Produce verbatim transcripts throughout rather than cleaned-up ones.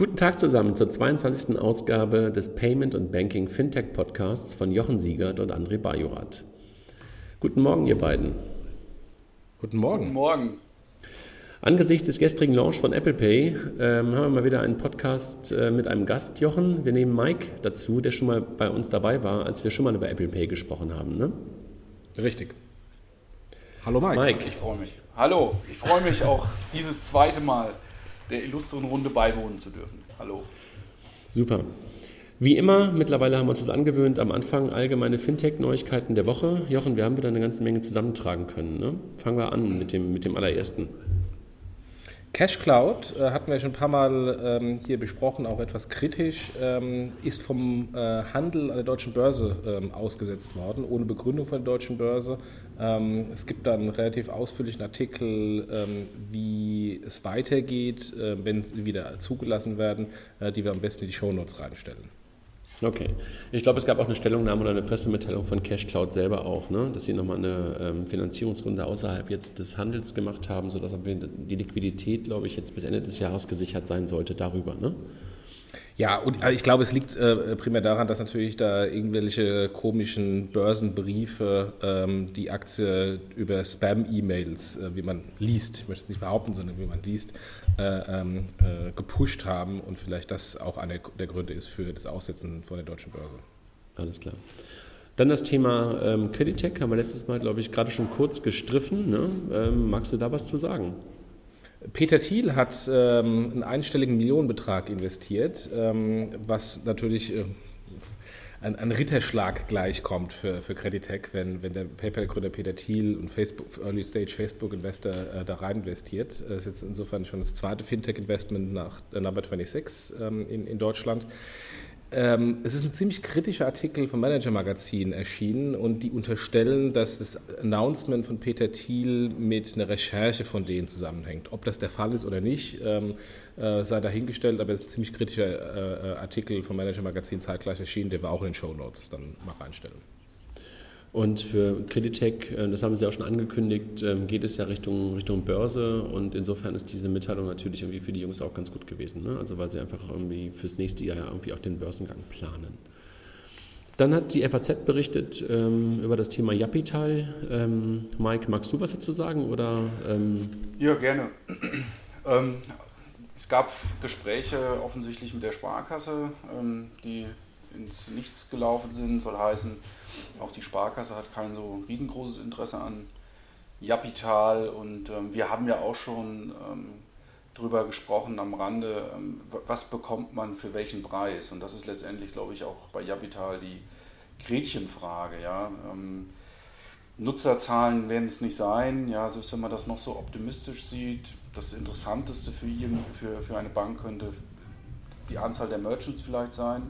Guten Tag zusammen zur zweiundzwanzigsten Ausgabe des Payment und Banking Fintech Podcasts von Jochen Siegert und André Bajorath. Guten Morgen, ihr beiden. Guten Morgen. Guten Morgen. Angesichts des gestrigen Launch von Apple Pay ähm, haben wir mal wieder einen Podcast äh, mit einem Gast, Jochen. Wir nehmen Mike dazu, der schon mal bei uns dabei war, als wir schon mal über Apple Pay gesprochen haben, ne? Richtig. Hallo Mike. Mike. Ich freue mich. Hallo, ich freue mich auch dieses zweite Mal der illustren Runde beiwohnen zu dürfen. Hallo. Super. Wie immer, mittlerweile haben wir uns das angewöhnt, am Anfang allgemeine Fintech-Neuigkeiten der Woche. Jochen, wir haben wieder eine ganze Menge zusammentragen können, ne? Fangen wir an mit dem, mit dem allerersten. Cashcloud äh, hatten wir schon ein paar Mal ähm, hier besprochen, auch etwas kritisch, ähm, ist vom äh, Handel an der deutschen Börse ähm, ausgesetzt worden, ohne Begründung von der deutschen Börse. Ähm, es gibt dann einen relativ ausführlichen Artikel, ähm, wie es weitergeht, äh, wenn sie wieder zugelassen werden, äh, die wir am besten in die Shownotes reinstellen. Okay. Ich glaube, es gab auch eine Stellungnahme oder eine Pressemitteilung von Cashcloud selber auch, ne? Dass sie nochmal eine ähm, Finanzierungsrunde außerhalb jetzt des Handels gemacht haben, sodass die Liquidität, glaube ich, jetzt bis Ende des Jahres gesichert sein sollte darüber, ne? Ja, und ich glaube, es liegt äh, primär daran, dass natürlich da irgendwelche komischen Börsenbriefe ähm, die Aktie über Spam-E-Mails, äh, wie man liest, ich möchte es nicht behaupten, sondern wie man liest, äh, äh, gepusht haben und vielleicht das auch einer der Gründe ist für das Aussetzen von der deutschen Börse. Alles klar. Dann das Thema ähm, Kreditech haben wir letztes Mal, glaube ich, gerade schon kurz gestriffen, ne? Ähm, magst du da was zu sagen? Peter Thiel hat ähm, einen einstelligen Millionenbetrag investiert, ähm, was natürlich äh, ein, ein Ritterschlag gleichkommt für, für Kreditech, wenn, wenn der PayPal-Gründer Peter Thiel und Early-Stage-Facebook-Investor äh, da rein investiert. Das ist jetzt insofern schon das zweite Fintech-Investment nach äh, Number twenty-six ähm, in, in Deutschland. Ähm, es ist ein ziemlich kritischer Artikel vom Manager Magazin erschienen und die unterstellen, dass das Announcement von Peter Thiel mit einer Recherche von denen zusammenhängt. Ob das der Fall ist oder nicht, ähm, äh, sei dahingestellt, aber es ist ein ziemlich kritischer äh, Artikel vom Manager Magazin zeitgleich erschienen, der wir auch in den Shownotes dann mal reinstellen. Und für Kreditech, das haben Sie auch schon angekündigt, geht es ja Richtung, Richtung Börse und insofern ist diese Mitteilung natürlich irgendwie für die Jungs auch ganz gut gewesen, ne? Also weil sie einfach irgendwie fürs nächste Jahr irgendwie auch den Börsengang planen. Dann hat die F A Z berichtet ähm, über das Thema Yapital. Ähm, Mike, magst du was dazu sagen? Oder, ähm ja, gerne. ähm, es gab Gespräche offensichtlich mit der Sparkasse, ähm, die ins Nichts gelaufen sind, soll heißen, auch die Sparkasse hat kein so riesengroßes Interesse an Yapital und ähm, wir haben ja auch schon ähm, drüber gesprochen am Rande, ähm, was bekommt man für welchen Preis, und das ist letztendlich, glaube ich, auch bei Yapital die Gretchenfrage, ja. Ähm, Nutzerzahlen werden es nicht sein, ja, selbst wenn man das noch so optimistisch sieht. Das Interessanteste für, ihn, für, für eine Bank könnte die Anzahl der Merchants vielleicht sein.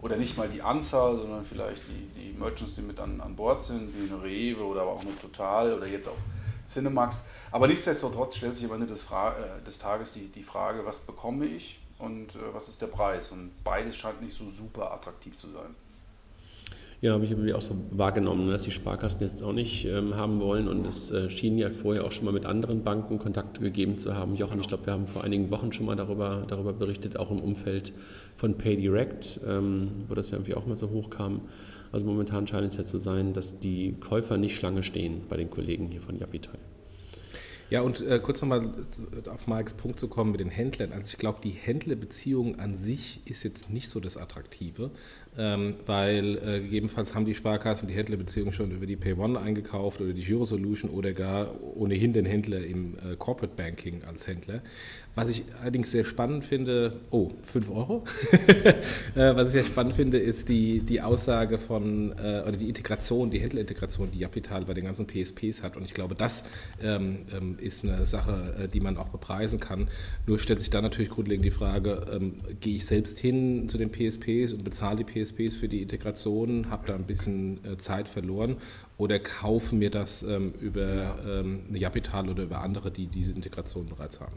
Oder nicht mal die Anzahl, sondern vielleicht die, die Merchants, die mit an, an Bord sind, wie eine Rewe oder aber auch eine Total oder jetzt auch Cinemax. Aber nichtsdestotrotz stellt sich am Ende des, Fra- des Tages die, die Frage, was bekomme ich und äh, was ist der Preis? Und beides scheint nicht so super attraktiv zu sein. Ja, habe ich irgendwie auch so wahrgenommen, dass die Sparkassen jetzt auch nicht ähm, haben wollen, und es äh, schien ja vorher auch schon mal mit anderen Banken Kontakt gegeben zu haben. Jochen, ich glaube, wir haben vor einigen Wochen schon mal darüber, darüber berichtet, auch im Umfeld von Paydirekt, ähm, wo das ja irgendwie auch mal so hoch kam. Also momentan scheint es ja zu sein, dass die Käufer nicht Schlange stehen bei den Kollegen hier von Yapital. Ja, und äh, kurz nochmal auf Marks Punkt zu kommen mit den Händlern. Also ich glaube, die Händlerbeziehung an sich ist jetzt nicht so das Attraktive, ähm, weil äh, gegebenenfalls haben die Sparkassen die Händlerbeziehung schon über die PayOne eingekauft oder die Giro-Solution oder gar ohnehin den Händler im äh, Corporate Banking als Händler. Was ich allerdings sehr spannend finde, oh, fünf Euro? Was ich sehr spannend finde, ist die, die Aussage von, äh, oder die Integration, die Händlerintegration, die Yapital bei den ganzen P S Ps hat. Und ich glaube, das ähm, ähm, ist eine Sache, die man auch bepreisen kann. Nur stellt sich da natürlich grundlegend die Frage, ähm, gehe ich selbst hin zu den P S Ps und bezahle die P S Ps für die Integration, habe da ein bisschen äh, Zeit verloren, oder kaufe mir das ähm, über ähm, eine Yapital oder über andere, die diese Integration bereits haben.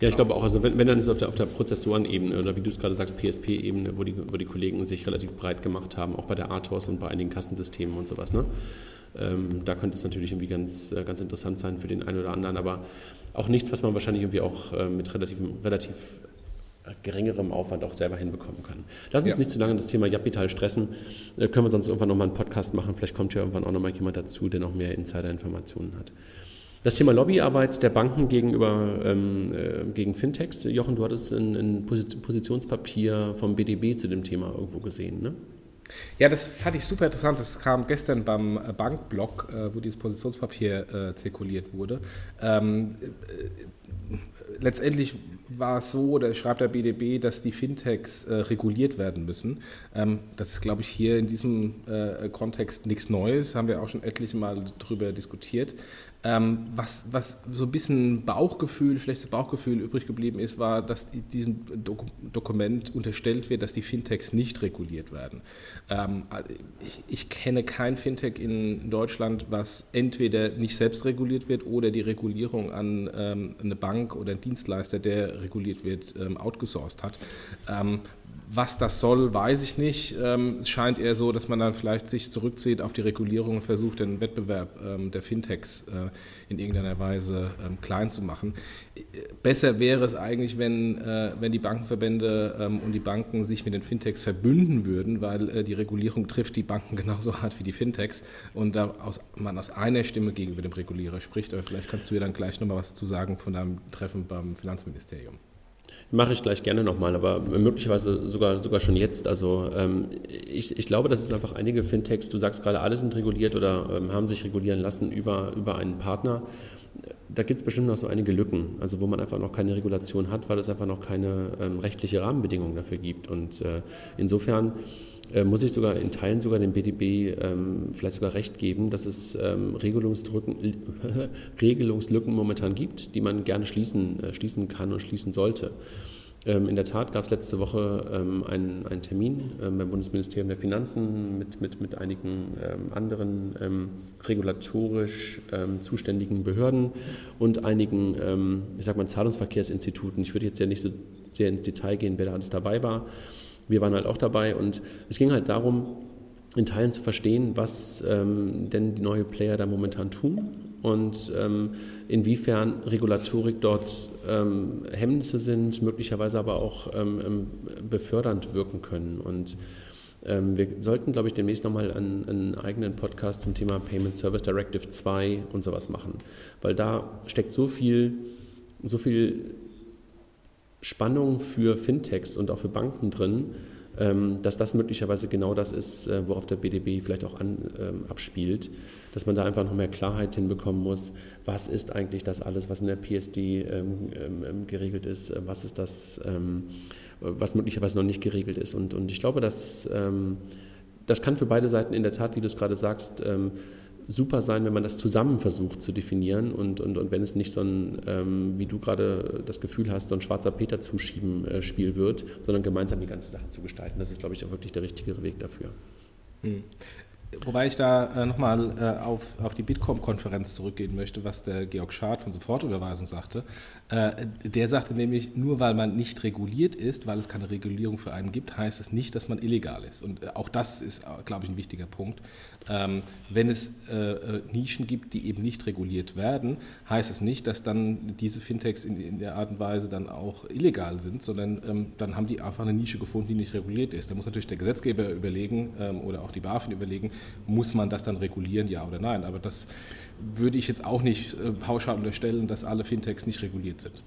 Ja, ich glaube auch, also wenn, wenn dann ist es auf der, auf der Prozessorenebene oder wie du es gerade sagst, P S P-Ebene, wo die, wo die Kollegen sich relativ breit gemacht haben, auch bei der A T O S und bei einigen Kassensystemen und sowas, ne? Ähm, da könnte es natürlich irgendwie ganz, ganz interessant sein für den einen oder anderen, aber auch nichts, was man wahrscheinlich irgendwie auch äh, mit relativ, relativ geringerem Aufwand auch selber hinbekommen kann. Lass uns ja. nicht zu lange das Thema Yapital stressen. Äh, können wir sonst irgendwann nochmal einen Podcast machen. Vielleicht kommt ja irgendwann auch nochmal jemand dazu, der noch mehr Insider-Informationen hat. Das Thema Lobbyarbeit der Banken gegenüber ähm, äh, gegen Fintechs. Jochen, du hattest ein, ein Positionspapier vom B D B zu dem Thema irgendwo gesehen, ne? Ja, das fand ich super interessant. Das kam gestern beim Bankblog, äh, wo dieses Positionspapier äh, zirkuliert wurde. Ähm, äh, letztendlich war es so, oder schreibt der B D B, dass die Fintechs äh, reguliert werden müssen. Ähm, das ist, glaube ich, hier in diesem äh, Kontext nichts Neues. Haben wir auch schon etliche Mal drüber diskutiert. Ähm, was, was so ein bisschen Bauchgefühl, schlechtes Bauchgefühl übrig geblieben ist, war, dass in diesem Dok- Dokument unterstellt wird, dass die Fintechs nicht reguliert werden. Ähm, ich, ich kenne kein Fintech in Deutschland, was entweder nicht selbst reguliert wird oder die Regulierung an ähm, eine Bank oder einen Dienstleister, der reguliert wird, ähm, outgesourced hat. Ähm, Was das soll, weiß ich nicht. Es scheint eher so, dass man dann vielleicht sich zurückzieht auf die Regulierung und versucht, den Wettbewerb der Fintechs in irgendeiner Weise klein zu machen. Besser wäre es eigentlich, wenn, wenn die Bankenverbände und die Banken sich mit den Fintechs verbünden würden, weil die Regulierung trifft die Banken genauso hart wie die Fintechs und da aus, man aus einer Stimme gegenüber dem Regulierer spricht. Aber vielleicht kannst du ja dann gleich nochmal was dazu sagen von deinem Treffen beim Finanzministerium. Mache ich gleich gerne nochmal, aber möglicherweise sogar, sogar schon jetzt. Also ähm, ich, ich glaube, dass es einfach einige Fintechs, du sagst gerade, alle sind reguliert oder ähm, haben sich regulieren lassen über, über einen Partner. Da gibt es bestimmt noch so einige Lücken, also wo man einfach noch keine Regulation hat, weil es einfach noch keine ähm, rechtliche Rahmenbedingungen dafür gibt. Und äh, insofern äh, muss ich sogar in Teilen sogar dem B D B ähm, vielleicht sogar recht geben, dass es ähm, Regelungslücken momentan gibt, die man gerne schließen, äh, schließen kann und schließen sollte. Ähm, in der Tat gab es letzte Woche ähm, einen, einen Termin ähm, beim Bundesministerium der Finanzen mit, mit, mit einigen ähm, anderen ähm, regulatorisch ähm, zuständigen Behörden und einigen, ähm, ich sag mal, Zahlungsverkehrsinstituten. Ich würde jetzt ja nicht so sehr ins Detail gehen, wer da alles dabei war. Wir waren halt auch dabei und es ging halt darum, in Teilen zu verstehen, was ähm, denn die neuen Player da momentan tun und ähm, inwiefern Regulatorik dort ähm, Hemmnisse sind, möglicherweise aber auch ähm, befördernd wirken können. Und ähm, wir sollten, glaube ich, demnächst nochmal einen, einen eigenen Podcast zum Thema Payment Service Directive zwei und sowas machen, weil da steckt so viel, so viel Spannung für Fintechs und auch für Banken drin, dass das möglicherweise genau das ist, worauf der B D B vielleicht auch an, ähm, abspielt, dass man da einfach noch mehr Klarheit hinbekommen muss, was ist eigentlich das alles, was in der P S D ähm, ähm, geregelt ist, was ist das, ähm, was möglicherweise noch nicht geregelt ist. Und, und ich glaube, dass, ähm, das kann für beide Seiten in der Tat, wie du es gerade sagst, ähm, super sein, wenn man das zusammen versucht zu definieren und, und, und wenn es nicht so ein, ähm, wie du gerade das Gefühl hast, so ein schwarzer Peter-Zuschieben-Spiel äh, wird, sondern gemeinsam die ganze Sache zu gestalten. Das ist, glaube ich, auch wirklich der richtigere Weg dafür. Hm. Wobei ich da äh, nochmal äh, auf, auf die Bitkom-Konferenz zurückgehen möchte, was der Georg Schad von Sofortüberweisung sagte. Äh, der sagte nämlich, nur weil man nicht reguliert ist, weil es keine Regulierung für einen gibt, heißt es nicht, dass man illegal ist. Und äh, auch das ist, glaube ich, ein wichtiger Punkt. Ähm, wenn es äh, Nischen gibt, die eben nicht reguliert werden, heißt es nicht, dass dann diese Fintechs in, in der Art und Weise dann auch illegal sind, sondern ähm, dann haben die einfach eine Nische gefunden, die nicht reguliert ist. Da muss natürlich der Gesetzgeber überlegen ähm, oder auch die BaFin überlegen, muss man das dann regulieren, ja oder nein? Aber das würde ich jetzt auch nicht äh, pauschal unterstellen, dass alle Fintechs nicht reguliert sind.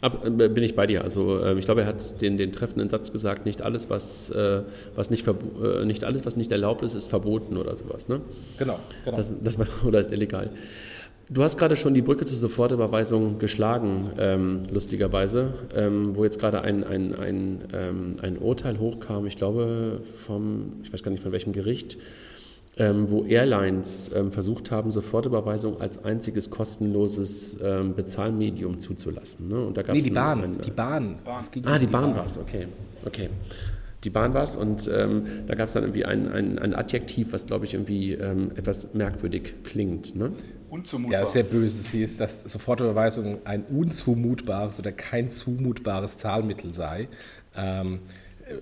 Ab, bin ich bei dir. Also äh, ich glaube, er hat den, den treffenden Satz gesagt, nicht alles, was, äh, was nicht, verbo- äh, nicht alles, was nicht erlaubt ist, ist verboten oder sowas, ne? Genau, genau. Das, das war, oder ist illegal. Du hast gerade schon die Brücke zur Sofortüberweisung geschlagen, ähm, lustigerweise, ähm, wo jetzt gerade ein, ein, ein, ähm, ein Urteil hochkam, ich glaube vom, ich weiß gar nicht von welchem Gericht, Ähm, wo Airlines ähm, versucht haben, Sofortüberweisung als einziges kostenloses ähm, Bezahlmedium zuzulassen. Ne? Und da gab's nee, die Bahn. Einen, äh, die Bahn. Ah, die, die Bahn, Bahn. war es, okay. okay. Die Bahn war es und ähm, da gab es dann irgendwie ein, ein, ein Adjektiv, was, glaube ich, irgendwie ähm, etwas merkwürdig klingt. Ne? Unzumutbar. Ja, sehr böse. Es hieß, dass Sofortüberweisung ein unzumutbares oder kein zumutbares Zahlmittel sei. Ähm, äh,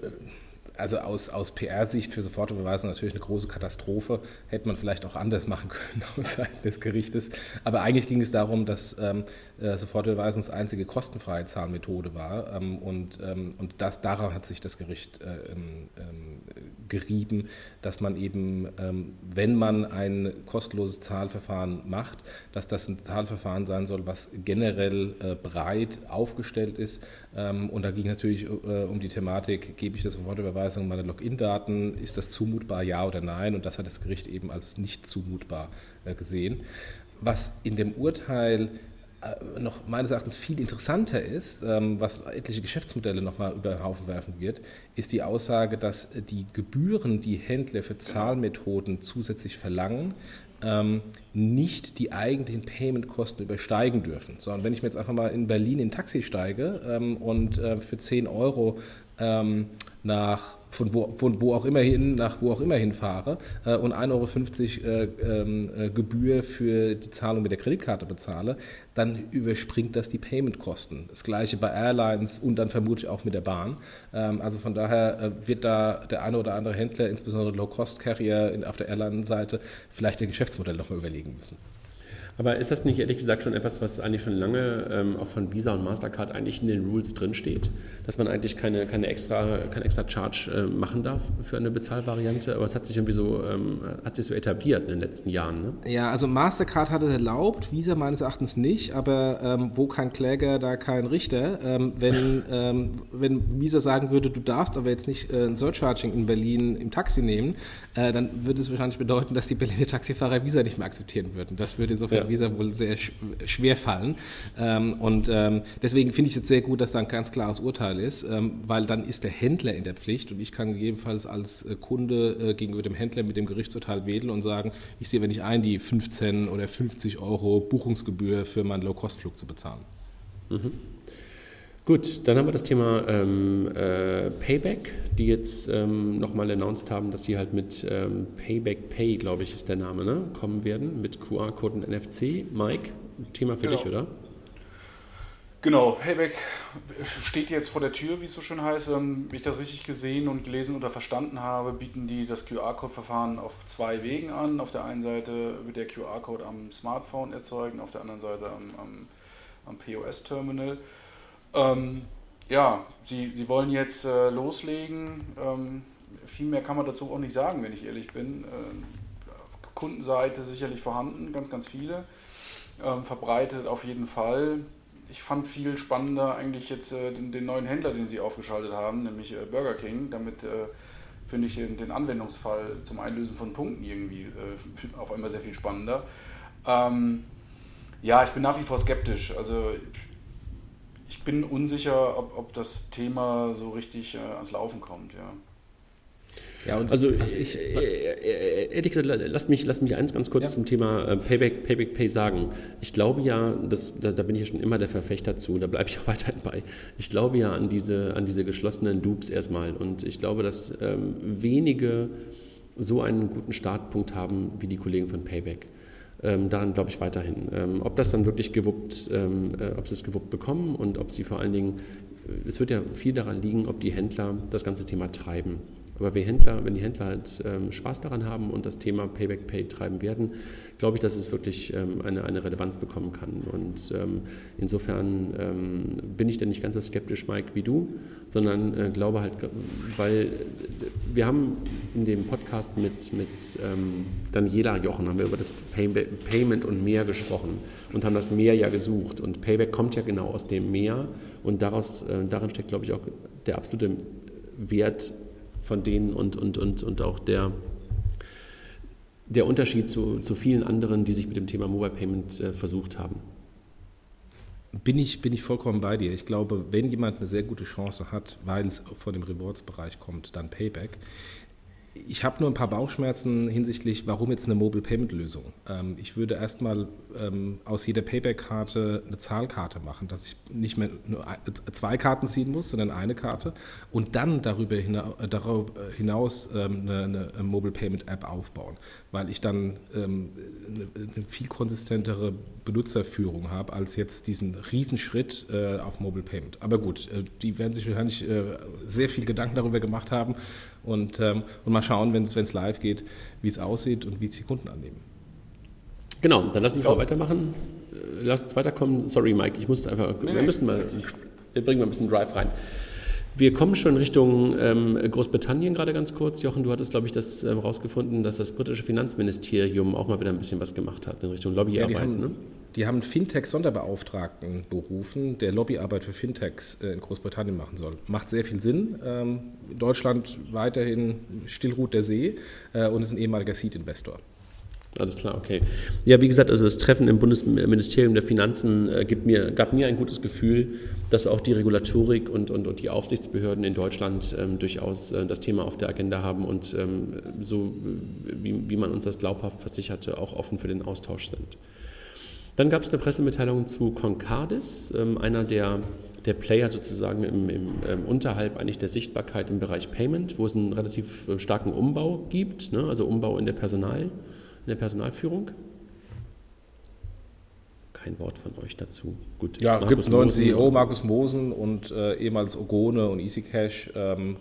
also aus, aus P R-Sicht für Sofortüberweisung natürlich eine große Katastrophe. Hätte man vielleicht auch anders machen können aus Seiten des Gerichtes. Aber eigentlich ging es darum, dass ähm, Sofortüberweisungs einzige kostenfreie Zahlmethode war. Ähm, und ähm, und das, daran hat sich das Gericht äh, ähm, gerieben, dass man eben, ähm, wenn man ein kostenloses Zahlverfahren macht, dass das ein Zahlverfahren sein soll, was generell äh, breit aufgestellt ist. Ähm, und da ging natürlich äh, um die Thematik, gebe ich das Sofortüberweisung meine Login-Daten, ist das zumutbar, ja oder nein? Und das hat das Gericht eben als nicht zumutbar äh, gesehen. Was in dem Urteil äh, noch meines Erachtens viel interessanter ist, ähm, was etliche Geschäftsmodelle nochmal über den Haufen werfen wird, ist die Aussage, dass die Gebühren, die Händler für Zahlmethoden zusätzlich verlangen, ähm, nicht die eigentlichen Payment-Kosten übersteigen dürfen. Sondern wenn ich mir jetzt einfach mal in Berlin in ein Taxi steige ähm, und äh, für zehn Euro ähm, nach von wo, von wo auch immer hin, nach wo auch immer hin fahre äh, und ein Euro fünfzig äh, äh, Gebühr für die Zahlung mit der Kreditkarte bezahle, dann überspringt das die Payment-Kosten. Das Gleiche bei Airlines und dann vermutlich auch mit der Bahn. Ähm, also von daher äh, wird da der eine oder andere Händler, insbesondere Low-Cost-Carrier in, auf der Airline-Seite, vielleicht ihr Geschäftsmodell nochmal überlegen müssen. Aber ist das nicht ehrlich gesagt schon etwas, was eigentlich schon lange ähm, auch von Visa und Mastercard eigentlich in den Rules drinsteht, dass man eigentlich keine, keine extra, kein extra Charge äh, machen darf für eine Bezahlvariante? Aber es hat sich irgendwie so, ähm, hat sich so etabliert in den letzten Jahren. Ne? Ja, also Mastercard hat es erlaubt, Visa meines Erachtens nicht, aber ähm, wo kein Kläger, da kein Richter. Ähm, wenn, ähm, wenn Visa sagen würde, du darfst aber jetzt nicht äh, ein Surcharging in Berlin im Taxi nehmen, äh, dann würde es wahrscheinlich bedeuten, dass die Berliner Taxifahrer Visa nicht mehr akzeptieren würden. Das würde insofern ja. Visa wohl sehr schwer fallen. Und deswegen finde ich es jetzt sehr gut, dass da ein ganz klares Urteil ist, weil dann ist der Händler in der Pflicht und ich kann gegebenenfalls als Kunde gegenüber dem Händler mit dem Gerichtsurteil wedeln und sagen, ich sehe aber nicht ein, die fünfzehn oder fünfzig Euro Buchungsgebühr für meinen Low-Cost-Flug zu bezahlen. Mhm. Gut, dann haben wir das Thema ähm, äh, Payback, die jetzt ähm, nochmal announced haben, dass sie halt mit ähm, Payback Pay, glaube ich, ist der Name, ne, kommen werden, mit Q R-Code und N F C. Mike, Thema für genau. dich, oder? Genau, Payback steht jetzt vor der Tür, wie es so schön heißt. Wenn ich das richtig gesehen und gelesen oder verstanden habe, bieten die das Q R-Code-Verfahren auf zwei Wegen an. Auf der einen Seite wird der Q R-Code am Smartphone erzeugen, auf der anderen Seite am, am, am P O S-Terminal. Ähm, ja, sie, sie wollen jetzt äh, loslegen. Ähm, viel mehr kann man dazu auch nicht sagen, wenn ich ehrlich bin. Ähm, Kundenseite sicherlich vorhanden, ganz, ganz viele. Ähm, verbreitet auf jeden Fall. Ich fand viel spannender eigentlich jetzt äh, den, den neuen Händler, den sie aufgeschaltet haben, nämlich äh, Burger King. Damit äh, finde ich den Anwendungsfall zum Einlösen von Punkten irgendwie äh, auf einmal sehr viel spannender. Ähm, ja, ich bin nach wie vor skeptisch. Also ich bin unsicher, ob, ob das Thema so richtig äh, ans Laufen kommt, ja. Ja, und also ich, ehrlich gesagt, lass mich, lass mich eins ganz kurz ja. zum Thema Payback, Payback Pay sagen. Ich glaube ja, das, da, da bin ich ja schon immer der Verfechter zu, da bleibe ich auch weiterhin bei. Ich glaube ja an diese, an diese geschlossenen Loops erstmal und ich glaube, dass ähm, wenige so einen guten Startpunkt haben wie die Kollegen von Payback. Ähm, daran glaube ich weiterhin. Ähm, ob das dann wirklich gewuppt, ähm, äh, ob sie es gewuppt bekommen und ob sie vor allen Dingen, äh, es wird ja viel daran liegen, ob die Händler das ganze Thema treiben. Aber wir Händler, wenn die Händler halt ähm, Spaß daran haben und das Thema Payback Pay treiben werden, glaube ich, dass es wirklich ähm, eine, eine Relevanz bekommen kann. Und ähm, insofern ähm, bin ich da nicht ganz so skeptisch, Mike, wie du, sondern äh, glaube halt, weil wir haben in dem Podcast mit, mit ähm, Daniela Jochen, haben wir über das Pay- Payment und Mehr gesprochen und haben das Mehr ja gesucht. Und Payback kommt ja genau aus dem Mehr und daraus, äh, darin steckt, glaube ich, auch der absolute Wert von denen und, und, und, und auch der, der Unterschied zu, zu vielen anderen, die sich mit dem Thema Mobile Payment äh, versucht haben. Bin ich, bin ich vollkommen bei dir. Ich glaube, wenn jemand eine sehr gute Chance hat, weil es von dem Rewards-Bereich kommt, dann Payback. Ich habe nur ein paar Bauchschmerzen hinsichtlich, warum jetzt eine Mobile-Payment-Lösung. Ähm, ich würde erstmal ähm, aus jeder Payback-Karte eine Zahlkarte machen, dass ich nicht mehr nur ein, zwei Karten ziehen muss, sondern eine Karte und dann darüber hina- darauf hinaus ähm, eine, eine Mobile-Payment-App aufbauen, weil ich dann ähm, eine, eine viel konsistentere Benutzerführung habe, als jetzt diesen Riesenschritt äh, auf Mobile-Payment. Aber gut, äh, die werden sich wahrscheinlich äh, sehr viel Gedanken darüber gemacht haben und, ähm, und mal schauen, wenn es live geht, wie es aussieht und wie es die Kunden annehmen. Genau, dann lass uns mal weitermachen. Lass uns weiterkommen. Sorry, Mike, ich musste einfach. Nee, wir müssen mal. Wir bringen mal ein bisschen Drive rein. Wir kommen schon Richtung ähm, Großbritannien gerade ganz kurz. Jochen, du hattest, glaube ich, das ähm, rausgefunden, dass das britische Finanzministerium auch mal wieder ein bisschen was gemacht hat in Richtung Lobbyarbeit. Ja, die haben, ne? Die haben einen Fintech-Sonderbeauftragten berufen, der Lobbyarbeit für Fintechs äh, in Großbritannien machen soll. Macht sehr viel Sinn. Ähm, Deutschland weiterhin still ruht der See äh, und ist ein ehemaliger Seed-Investor. Alles klar, okay. Ja, wie gesagt, also das Treffen im Bundesministerium der Finanzen äh, gibt mir, gab mir ein gutes Gefühl, dass auch die Regulatorik und, und, und die Aufsichtsbehörden in Deutschland ähm, durchaus äh, das Thema auf der Agenda haben und ähm, so, wie, wie man uns das glaubhaft versicherte, auch offen für den Austausch sind. Dann gab es eine Pressemitteilung zu Concardis, ähm, einer der, der Player sozusagen im, im, ähm, unterhalb eigentlich der Sichtbarkeit im Bereich Payment, wo es einen relativ äh, starken Umbau gibt, ne? Also Umbau in der Personal. In der Personalführung? Kein Wort von euch dazu. Gut. Ja, es gibt einen neuen C E O, Markus Mosen und äh, ehemals Ogone und EasyCash. Ähm,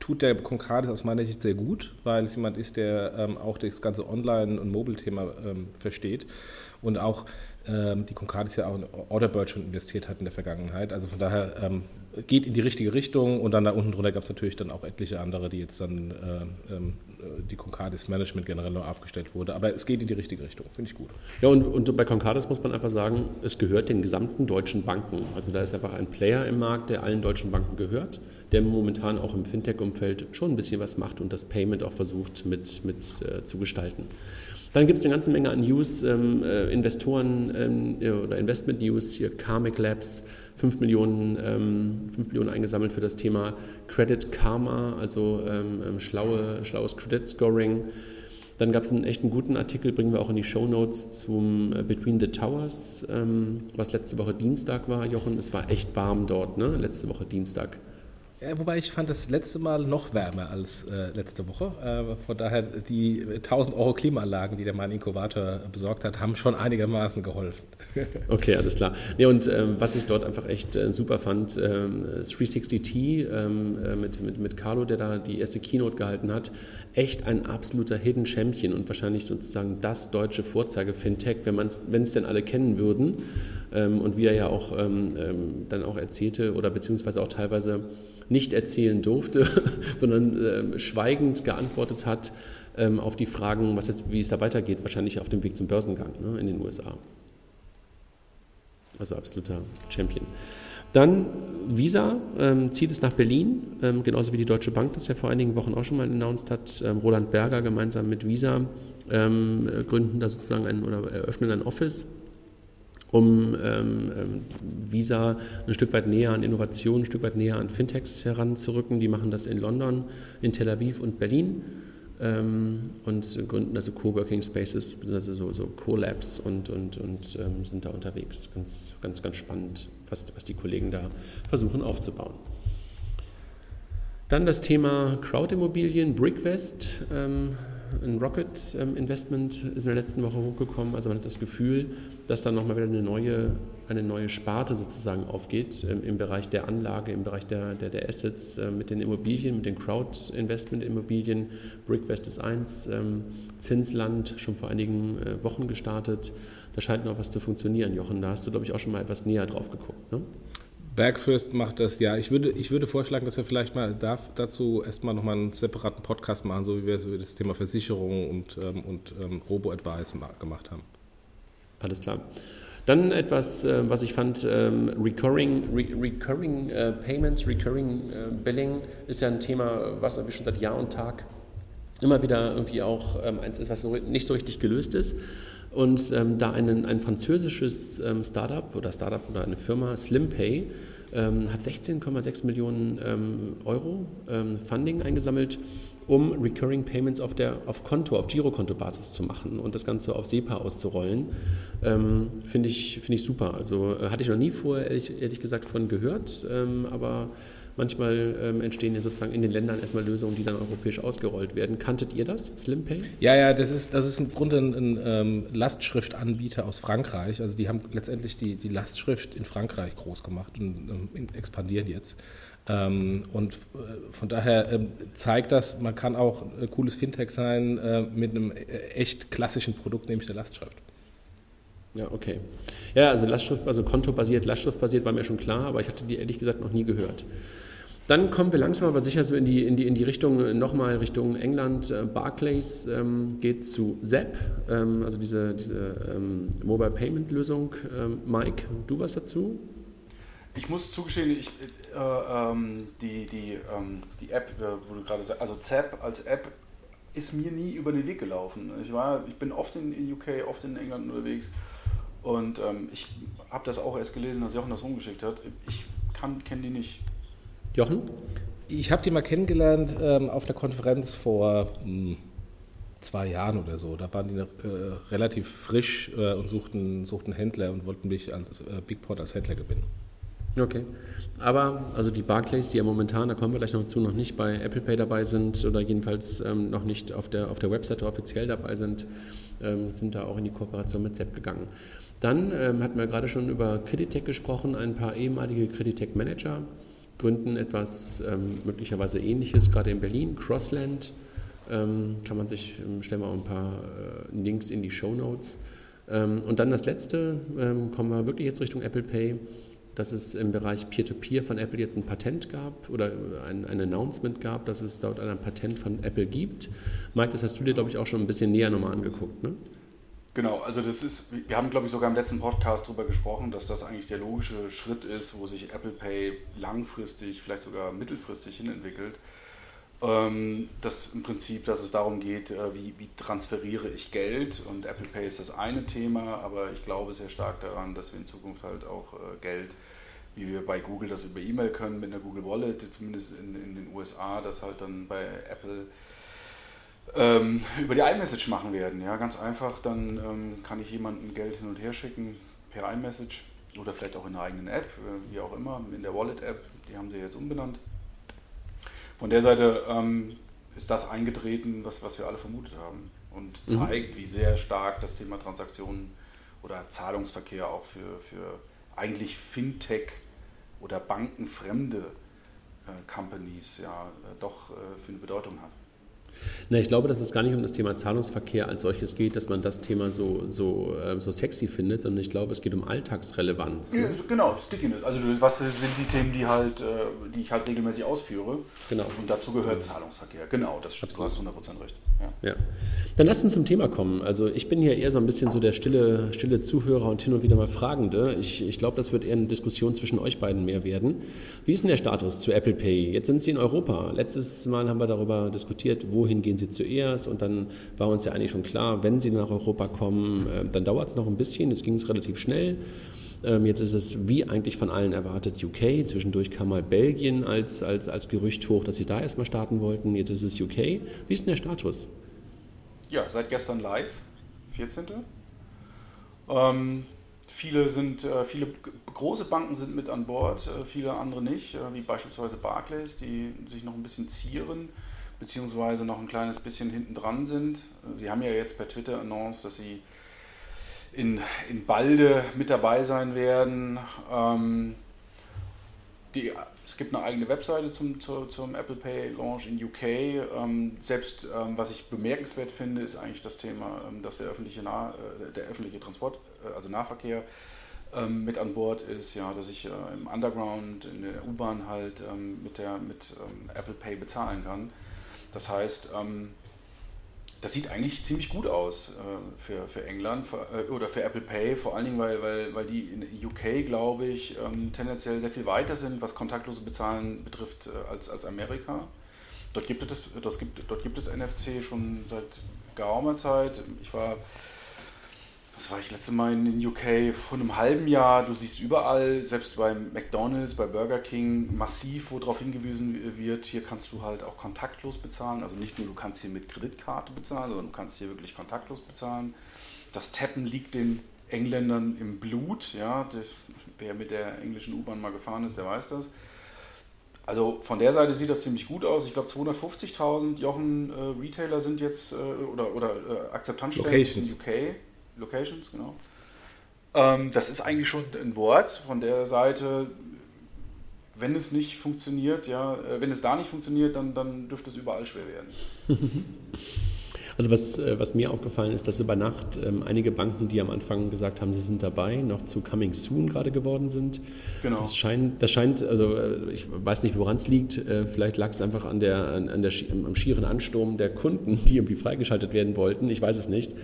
tut der Concardis aus meiner Sicht sehr gut, weil es jemand ist, der ähm, auch das ganze Online- und Mobile-Thema ähm, versteht und auch ähm, die Concardis ja auch in Orderbird schon investiert hat in der Vergangenheit. Also von daher ähm, geht in die richtige Richtung und dann da unten drunter gab es natürlich dann auch etliche andere, die jetzt dann äh, ähm, die Concardis Management generell noch aufgestellt wurde. Aber es geht in die richtige Richtung, finde ich gut. Ja, und, und bei Concardis muss man einfach sagen, es gehört den gesamten deutschen Banken. Also da ist einfach ein Player im Markt, der allen deutschen Banken gehört, der momentan auch im Fintech-Umfeld schon ein bisschen was macht und das Payment auch versucht mit, mit äh, zu gestalten. Dann gibt es eine ganze Menge an News, ähm, Investoren ähm, oder Investment-News, hier Karmic Labs, fünf Millionen, ähm, fünf Millionen eingesammelt für das Thema Credit Karma, also ähm, schlaue, schlaues Credit Scoring. Dann gab es einen echten guten Artikel, bringen wir auch in die Shownotes, zum Between the Towers, ähm, was letzte Woche Dienstag war. Jochen, es war echt warm dort, ne? Letzte Woche Dienstag. Ja, wobei ich fand das letzte Mal noch wärmer als äh, letzte Woche. Äh, von daher, die tausend Euro Klimaanlagen, die der mein Inkubator besorgt hat, haben schon einigermaßen geholfen. Okay, alles klar. Ja, und ähm, was ich dort einfach echt äh, super fand, ähm, dreihundertsechzig T ähm, äh, mit, mit, mit Carlo, der da die erste Keynote gehalten hat, echt ein absoluter Hidden Champion und wahrscheinlich sozusagen das deutsche Vorzeige-Fintech, wenn man's, wenn es denn alle kennen würden. Ähm, und wie er ja auch ähm, ähm, dann auch erzählte oder beziehungsweise auch teilweise nicht erzählen durfte, sondern äh, schweigend geantwortet hat ähm, auf die Fragen, was jetzt, wie es da weitergeht, wahrscheinlich auf dem Weg zum Börsengang, ne, in den U S A. Also absoluter Champion. Dann Visa ähm, zieht es nach Berlin, ähm, genauso wie die Deutsche Bank das ja vor einigen Wochen auch schon mal announced hat. Ähm, Roland Berger gemeinsam mit Visa ähm, gründen da sozusagen ein, oder eröffnen ein Office, um ähm, Visa ein Stück weit näher an Innovationen, ein Stück weit näher an Fintechs heranzurücken. Die machen das in London, in Tel Aviv und Berlin ähm, und gründen also Coworking Spaces, also so, so Co-Labs und, und, und ähm, sind da unterwegs. Ganz, ganz, ganz spannend, was, was die Kollegen da versuchen aufzubauen. Dann das Thema Crowd-Immobilien, Brickvest. Ähm, Ein Rocket-Investment ähm, ist in der letzten Woche hochgekommen. Also man hat das Gefühl, dass dann nochmal wieder eine neue, eine neue Sparte sozusagen aufgeht ähm, im Bereich der Anlage, im Bereich der, der, der Assets äh, mit den Immobilien, mit den Crowd-Investment-Immobilien. Brickvest ist eins, ähm, Zinsland schon vor einigen äh, Wochen gestartet. Da scheint noch was zu funktionieren, Jochen. Da hast du, glaube ich, auch schon mal etwas näher drauf geguckt, ne? Bergfürst macht das, ja. Ich würde, ich würde vorschlagen, dass wir vielleicht mal darf, dazu erstmal nochmal einen separaten Podcast machen, so wie wir so das Thema Versicherung und, ähm, und ähm, Robo-Advice gemacht haben. Alles klar. Dann etwas, äh, was ich fand, ähm, Recurring, Re- Recurring äh, Payments, Recurring äh, Billing ist ja ein Thema, was schon seit Jahr und Tag immer wieder irgendwie auch ähm, eins ist, was so, nicht so richtig gelöst ist. Und ähm, da einen, ein französisches ähm, Startup oder Startup oder eine Firma, SlimPay, ähm, hat sechzehn Komma sechs Millionen ähm, Euro ähm, Funding eingesammelt, um Recurring Payments auf der auf Konto, auf Girokonto-Basis zu machen und das Ganze auf SEPA auszurollen, ähm, finde ich, find ich super. Also äh, hatte ich noch nie vorher, ehrlich, ehrlich gesagt, von gehört, ähm, aber manchmal ähm, entstehen ja sozusagen in den Ländern erstmal Lösungen, die dann europäisch ausgerollt werden. Kanntet ihr das, SlimPay? Ja, ja, das ist, das ist im Grunde ein, ein ähm, Lastschriftanbieter aus Frankreich. Also die haben letztendlich die, die Lastschrift in Frankreich groß gemacht und ähm, expandieren jetzt. Ähm, und äh, von daher äh, zeigt das, man kann auch äh, cooles Fintech sein äh, mit einem äh, echt klassischen Produkt, nämlich der Lastschrift. Ja, okay. Ja, also Lastschrift, also kontobasiert, lastschriftbasiert war mir schon klar, aber ich hatte die ehrlich gesagt noch nie gehört. Dann kommen wir langsam aber sicher so in die, in die, in die Richtung, nochmal Richtung England. Barclays ähm, geht zu Zapp, ähm, also diese, diese ähm, Mobile Payment Lösung. Ähm, Mike, du was dazu? Ich muss zugestehen, ich, äh, ähm, die, die, ähm, die App, äh, wo du gerade sagst, also Zapp als App ist mir nie über den Weg gelaufen. Ich, war, ich bin oft in, in U K, oft in England unterwegs. Und ähm, ich habe das auch erst gelesen, als Jochen das rumgeschickt hat. Ich kenne die nicht. Jochen? Ich habe die mal kennengelernt ähm, auf einer Konferenz vor mh, zwei Jahren oder so. Da waren die noch, äh, relativ frisch äh, und suchten, suchten Händler und wollten mich als äh, Bigport als Händler gewinnen. Okay, aber also die Barclays, die ja momentan, da kommen wir gleich noch zu, noch nicht bei Apple Pay dabei sind oder jedenfalls ähm, noch nicht auf der, auf der Webseite offiziell dabei sind, ähm, sind da auch in die Kooperation mit Zapp gegangen. Dann ähm, hatten wir gerade schon über Kreditech gesprochen, ein paar ehemalige Kreditech-Manager gründen etwas ähm, möglicherweise Ähnliches, gerade in Berlin, Crossland, ähm, kann man sich, stellen wir auch ein paar äh, Links in die Shownotes. Ähm, und dann das Letzte, ähm, kommen wir wirklich jetzt Richtung Apple Pay, dass es im Bereich Peer-to-Peer von Apple jetzt ein Patent gab oder ein, ein Announcement gab, dass es dort ein Patent von Apple gibt. Mike, das hast du dir, glaube ich, auch schon ein bisschen näher nochmal angeguckt, ne? Genau, also das ist, wir haben, glaube ich, sogar im letzten Podcast darüber gesprochen, dass das eigentlich der logische Schritt ist, wo sich Apple Pay langfristig, vielleicht sogar mittelfristig hinentwickelt. Das im Prinzip, dass es darum geht, wie, wie transferiere ich Geld, und Apple Pay ist das eine Thema, aber ich glaube sehr stark daran, dass wir in Zukunft halt auch Geld, wie wir bei Google das über E-Mail können, mit einer Google Wallet, zumindest in, in den U S A, das halt dann bei Apple ähm, über die iMessage machen werden. Ja, ganz einfach, dann ähm, kann ich jemandem Geld hin und her schicken per iMessage oder vielleicht auch in der eigenen App, wie auch immer, in der Wallet-App, die haben sie jetzt umbenannt. Von der Seite ähm, ist das eingetreten, was, was wir alle vermutet haben, und zeigt, mhm. wie sehr stark das Thema Transaktionen oder Zahlungsverkehr auch für, für eigentlich Fintech- oder bankenfremde äh, Companies ja äh, doch äh, für eine Bedeutung hat. Na, ich glaube, dass es gar nicht um das Thema Zahlungsverkehr als solches geht, dass man das Thema so, so, so sexy findet, sondern ich glaube, es geht um Alltagsrelevanz. Ne? Ja, genau, Stickiness. Also was sind die Themen, die, halt, die ich halt regelmäßig ausführe? Genau. Und dazu gehört Zahlungsverkehr. Genau, das stimmt. Du hast hundert Prozent recht. Ja. Ja. Dann lass uns zum Thema kommen. Also ich bin hier eher so ein bisschen so der stille, stille Zuhörer und hin und wieder mal Fragende. Ich, ich glaube, das wird eher eine Diskussion zwischen euch beiden mehr werden. Wie ist denn der Status zu Apple Pay? Jetzt sind sie in Europa. Letztes Mal haben wir darüber diskutiert, wo wohin gehen sie zuerst, und dann war uns ja eigentlich schon klar, wenn sie nach Europa kommen, dann dauert es noch ein bisschen, jetzt ging es relativ schnell. Jetzt ist es wie eigentlich von allen erwartet U K, zwischendurch kam mal Belgien als, als, als Gerücht hoch, dass sie da erstmal starten wollten, jetzt ist es U K. Wie ist denn der Status? Ja, seit gestern live, vierzehnten Ähm, viele sind, viele große Banken sind mit an Bord, viele andere nicht, wie beispielsweise Barclays, die sich noch ein bisschen zieren, beziehungsweise noch ein kleines bisschen hinten dran sind. Sie haben ja jetzt per Twitter announced, dass sie in, in Balde mit dabei sein werden. Ähm, die, es gibt eine eigene Webseite zum, zum, zum Apple Pay Launch in U K. Ähm, selbst ähm, was ich bemerkenswert finde, ist eigentlich das Thema, ähm, dass der öffentliche, nah, äh, der öffentliche Transport, äh, also Nahverkehr, ähm, mit an Bord ist. Ja, dass ich äh, im Underground, in der U-Bahn halt ähm, mit, der, mit ähm, Apple Pay bezahlen kann. Das heißt, das sieht eigentlich ziemlich gut aus für England oder für Apple Pay, vor allen Dingen, weil, weil die in U K, glaube ich, tendenziell sehr viel weiter sind, was kontaktlose Bezahlen betrifft, als, als Amerika. Dort gibt es, das gibt, dort gibt es N F C schon seit geraumer Zeit. Ich war was war ich letzte Mal in den U K, vor einem halben Jahr, du siehst überall, selbst bei McDonald's, bei Burger King, massiv, wo darauf hingewiesen wird, hier kannst du halt auch kontaktlos bezahlen, also nicht nur du kannst hier mit Kreditkarte bezahlen, sondern du kannst hier wirklich kontaktlos bezahlen. Das Tappen liegt den Engländern im Blut, ja, das, wer mit der englischen U-Bahn mal gefahren ist, der weiß das. Also von der Seite sieht das ziemlich gut aus. Ich glaube zweihundertfünfzigtausend Jochen äh, Retailer sind jetzt äh, oder, oder äh, Akzeptanzstellen Locations. In U K. Locations, genau. Ähm, das ist eigentlich schon ein Wort. Von der Seite, wenn es nicht funktioniert, ja, äh, wenn es da nicht funktioniert, dann, dann dürfte es überall schwer werden. Also was, was mir aufgefallen ist, dass über Nacht ähm, einige Banken, die am Anfang gesagt haben, sie sind dabei, noch zu Coming Soon gerade geworden sind. Genau. Das scheint, das scheint also ich weiß nicht, woran es liegt, äh, vielleicht lag es einfach an der, an, an der, am schieren Ansturm der Kunden, die irgendwie freigeschaltet werden wollten, ich weiß es nicht.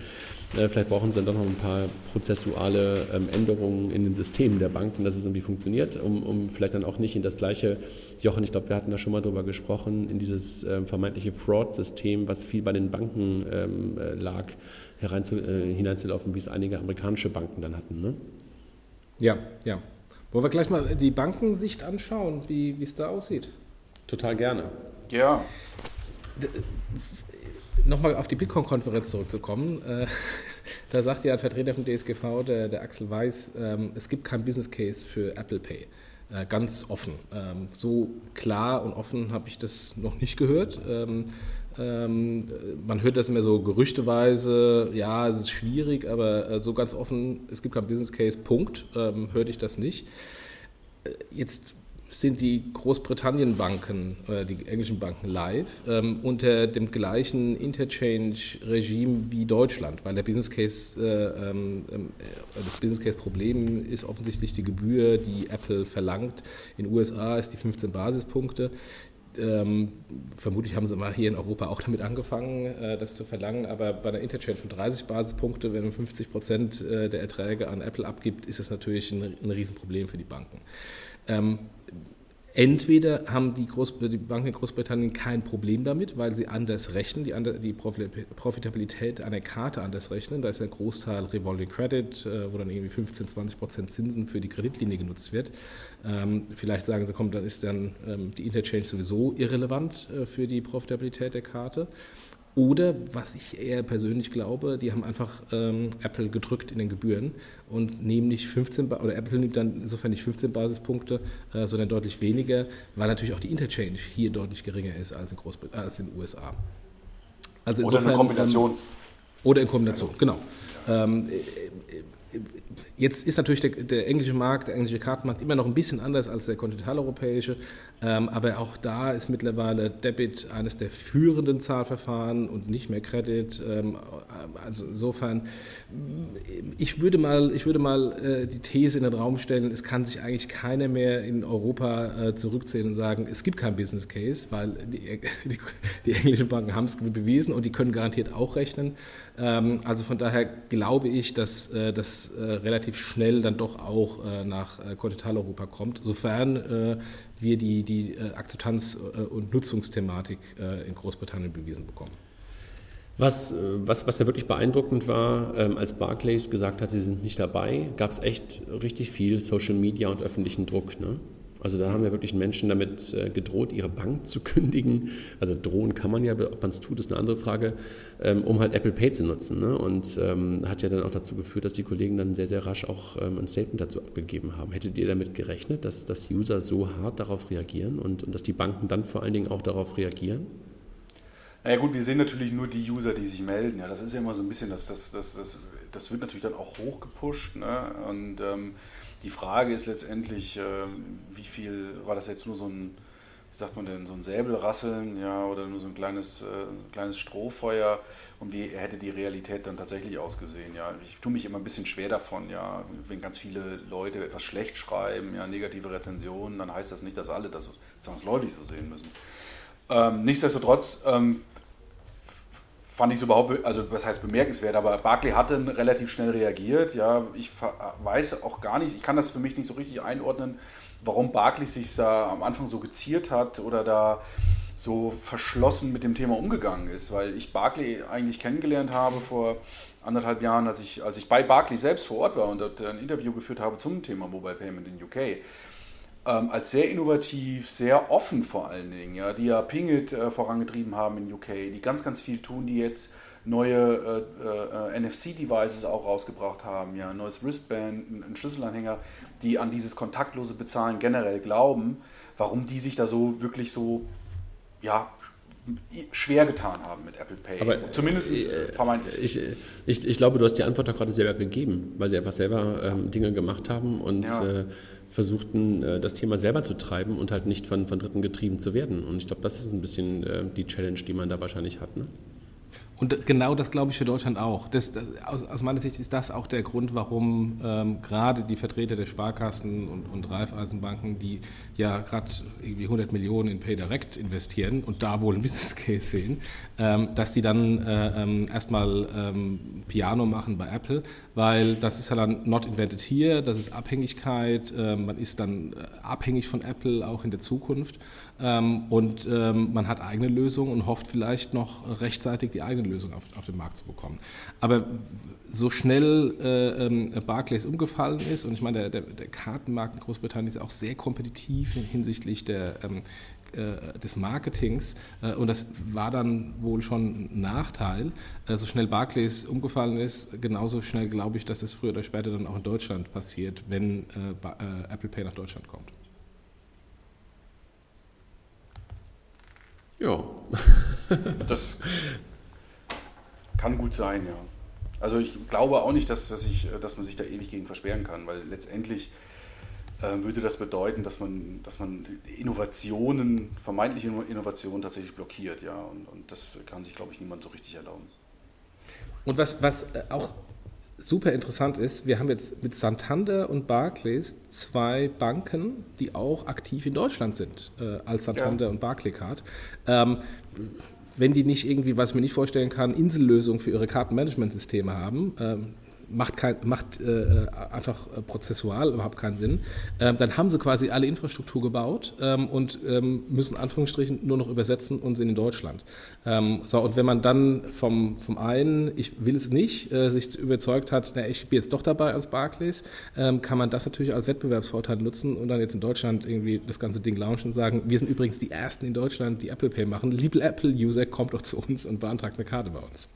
Äh, vielleicht brauchen sie dann doch noch ein paar prozessuale ähm, Änderungen in den Systemen der Banken, dass es irgendwie funktioniert, um, um vielleicht dann auch nicht in das gleiche, Jochen, ich glaube, wir hatten da schon mal drüber gesprochen, in dieses äh, vermeintliche Fraud-System, was viel bei den Banken lag, hereinzu, äh, hineinzulaufen, wie es einige amerikanische Banken dann hatten. Ne? Ja, ja. Wollen wir gleich mal die Bankensicht anschauen, wie es da aussieht? Total gerne. Ja. D- Nochmal auf die Bitcoin-Konferenz zurückzukommen. Äh, da sagte ja ein Vertreter vom D S G V, der, der Axel Weiß, ähm, es gibt keinen Business Case für Apple Pay. Äh, ganz offen. Ähm, so klar und offen habe ich das noch nicht gehört. Ähm, Ähm, man hört das immer so gerüchteweise, ja, es ist schwierig, aber äh, so ganz offen, es gibt keinen Business Case, Punkt, ähm, hörte ich das nicht. Äh, jetzt sind die Großbritannien-Banken, äh, die englischen Banken live, ähm, unter dem gleichen Interchange-Regime wie Deutschland, weil der Business Case, äh, äh, das Business Case-Problem ist offensichtlich die Gebühr, die Apple verlangt. In den U S A ist die fünfzehn Basispunkte. Ähm, vermutlich haben sie mal hier in Europa auch damit angefangen, äh, das zu verlangen, aber bei einer Interchange von dreißig Basispunkte, wenn man fünfzig Prozent äh, der Erträge an Apple abgibt, ist das natürlich ein, ein Riesenproblem für die Banken. Ähm, entweder haben die, Groß- die Banken in Großbritannien kein Problem damit, weil sie anders rechnen, die, andre- die Profitabilität einer Karte anders rechnen, da ist ein Großteil Revolving Credit, äh, wo dann irgendwie fünfzehn, zwanzig Prozent Zinsen für die Kreditlinie genutzt wird. Vielleicht sagen sie, komm, dann ist dann ähm, die Interchange sowieso irrelevant äh, für die Profitabilität der Karte. Oder, was ich eher persönlich glaube, die haben einfach ähm, Apple gedrückt in den Gebühren und nehmen nicht fünfzehn, ba- oder Apple nimmt dann insofern nicht fünfzehn Basispunkte, äh, sondern deutlich weniger, weil natürlich auch die Interchange hier deutlich geringer ist als in, Großbrit- äh, als in den U S A. Also insofern, oder in Kombination. Ähm, oder in Kombination, genau. Ähm, äh, äh, Jetzt ist natürlich der, der englische Markt, der englische Kartenmarkt immer noch ein bisschen anders als der kontinentaleuropäische, ähm, aber auch da ist mittlerweile Debit eines der führenden Zahlverfahren und nicht mehr Credit. Ähm, also insofern, ich würde mal, ich würde mal äh, die These in den Raum stellen, es kann sich eigentlich keiner mehr in Europa äh, zurückziehen und sagen, es gibt keinen Business Case, weil die, die, die englischen Banken haben es bewiesen und die können garantiert auch rechnen. Ähm, also von daher glaube ich, dass äh, das relativ schnell dann doch auch nach Kontinentaleuropa kommt, sofern wir die, die Akzeptanz- und Nutzungsthematik in Großbritannien bewiesen bekommen. Was, was, was ja wirklich beeindruckend war, als Barclays gesagt hat, sie sind nicht dabei, gab es echt richtig viel Social Media und öffentlichen Druck, ne? Also da haben ja wirklich Menschen damit gedroht, ihre Bank zu kündigen. Also drohen kann man ja, ob man es tut, ist eine andere Frage, um halt Apple Pay zu nutzen. Ne? Und ähm, hat ja dann auch dazu geführt, dass die Kollegen dann sehr, sehr rasch auch ähm, ein Statement dazu abgegeben haben. Hättet ihr damit gerechnet, dass, dass User so hart darauf reagieren und, und dass die Banken dann vor allen Dingen auch darauf reagieren? Naja gut, wir sehen natürlich nur die User, die sich melden. Ja, das ist ja immer so ein bisschen, das, das, das, das, das wird natürlich dann auch hochgepusht. Ne? Und ähm, die Frage ist letztendlich, wie viel, war das jetzt nur so ein, wie sagt man denn, so ein Säbelrasseln, ja, oder nur so ein kleines, äh, kleines Strohfeuer, und wie hätte die Realität dann tatsächlich ausgesehen, ja. Ich tue mich immer ein bisschen schwer davon, ja, wenn ganz viele Leute etwas schlecht schreiben, ja, negative Rezensionen, dann heißt das nicht, dass alle das zwangsläufig so sehen müssen. Ähm, nichtsdestotrotz ähm, fand ich es überhaupt, also was heißt bemerkenswert, aber Barclays hat dann relativ schnell reagiert. Ja, ich weiß auch gar nicht, ich kann das für mich nicht so richtig einordnen, warum Barclays sich da am Anfang so geziert hat oder da so verschlossen mit dem Thema umgegangen ist, weil ich Barclay eigentlich kennengelernt habe vor anderthalb Jahren, als ich, als ich bei Barclay selbst vor Ort war und dort ein Interview geführt habe zum Thema Mobile Payment in U K, ähm, als sehr innovativ, sehr offen vor allen Dingen, ja, die ja Pingit äh, vorangetrieben haben in U K, die ganz, ganz viel tun, die jetzt neue äh, äh, N F C-Devices auch rausgebracht haben, ja, ein neues Wristband, ein, ein Schlüsselanhänger, die an dieses kontaktlose Bezahlen generell glauben, warum die sich da so wirklich so, ja, schwer getan haben mit Apple Pay. Aber zumindest äh, vermeintlich. Ich, ich, ich glaube, du hast die Antwort doch gerade selber gegeben, weil sie einfach selber ähm, Dinge gemacht haben und ja. äh, versuchten, äh, das Thema selber zu treiben und halt nicht von, von Dritten getrieben zu werden. Und ich glaube, das ist ein bisschen äh, die Challenge, die man da wahrscheinlich hat, ne? Und genau das glaube ich für Deutschland auch. Das, das, aus, aus meiner Sicht ist das auch der Grund, warum ähm, gerade die Vertreter der Sparkassen und, und Raiffeisenbanken, die ja gerade irgendwie hundert Millionen in Paydirekt investieren und da wohl ein Business Case sehen, ähm, dass die dann äh, ähm, erstmal ähm, Piano machen bei Apple, weil das ist ja halt dann not invented here, das ist Abhängigkeit, äh, man ist dann abhängig von Apple auch in der Zukunft ähm, und ähm, man hat eigene Lösungen und hofft vielleicht noch rechtzeitig die eigene Lösung auf, auf den Markt zu bekommen. Aber so schnell äh, ähm, Barclays umgefallen ist, und ich meine, der, der, der Kartenmarkt in Großbritannien ist auch sehr kompetitiv hinsichtlich der, ähm, äh, des Marketings äh, und das war dann wohl schon ein Nachteil. Äh, so schnell Barclays umgefallen ist, genauso schnell glaube ich, dass es früher oder später dann auch in Deutschland passiert, wenn äh, ba- äh, Apple Pay nach Deutschland kommt. Ja. Das kann gut sein, ja. Also ich glaube auch nicht, dass, dass, ich, dass man sich da ewig gegen versperren kann, weil letztendlich äh, würde das bedeuten, dass man, dass man Innovationen, vermeintliche Innovationen tatsächlich blockiert, ja. Und, und das kann sich, glaube ich, niemand so richtig erlauben. Und was, was auch super interessant ist, wir haben jetzt mit Santander und Barclays zwei Banken, die auch aktiv in Deutschland sind, äh, als Santander ja. und Barclaycard. Ähm, Wenn die nicht irgendwie, was ich mir nicht vorstellen kann, Insellösungen für ihre Kartenmanagementsysteme haben, ähm, macht, kein, macht äh, einfach prozessual überhaupt keinen Sinn, ähm, dann haben sie quasi alle Infrastruktur gebaut ähm, und ähm, müssen Anführungsstrichen nur noch übersetzen und sind in Deutschland. Ähm, so, und wenn man dann vom, vom einen, ich will es nicht, äh, sich überzeugt hat, na, ich bin jetzt doch dabei als Barclays, ähm, kann man das natürlich als Wettbewerbsvorteil nutzen und dann jetzt in Deutschland irgendwie das ganze Ding launchen und sagen, wir sind übrigens die Ersten in Deutschland, die Apple Pay machen. Liebe Apple-User, kommt doch zu uns und beantragt eine Karte bei uns.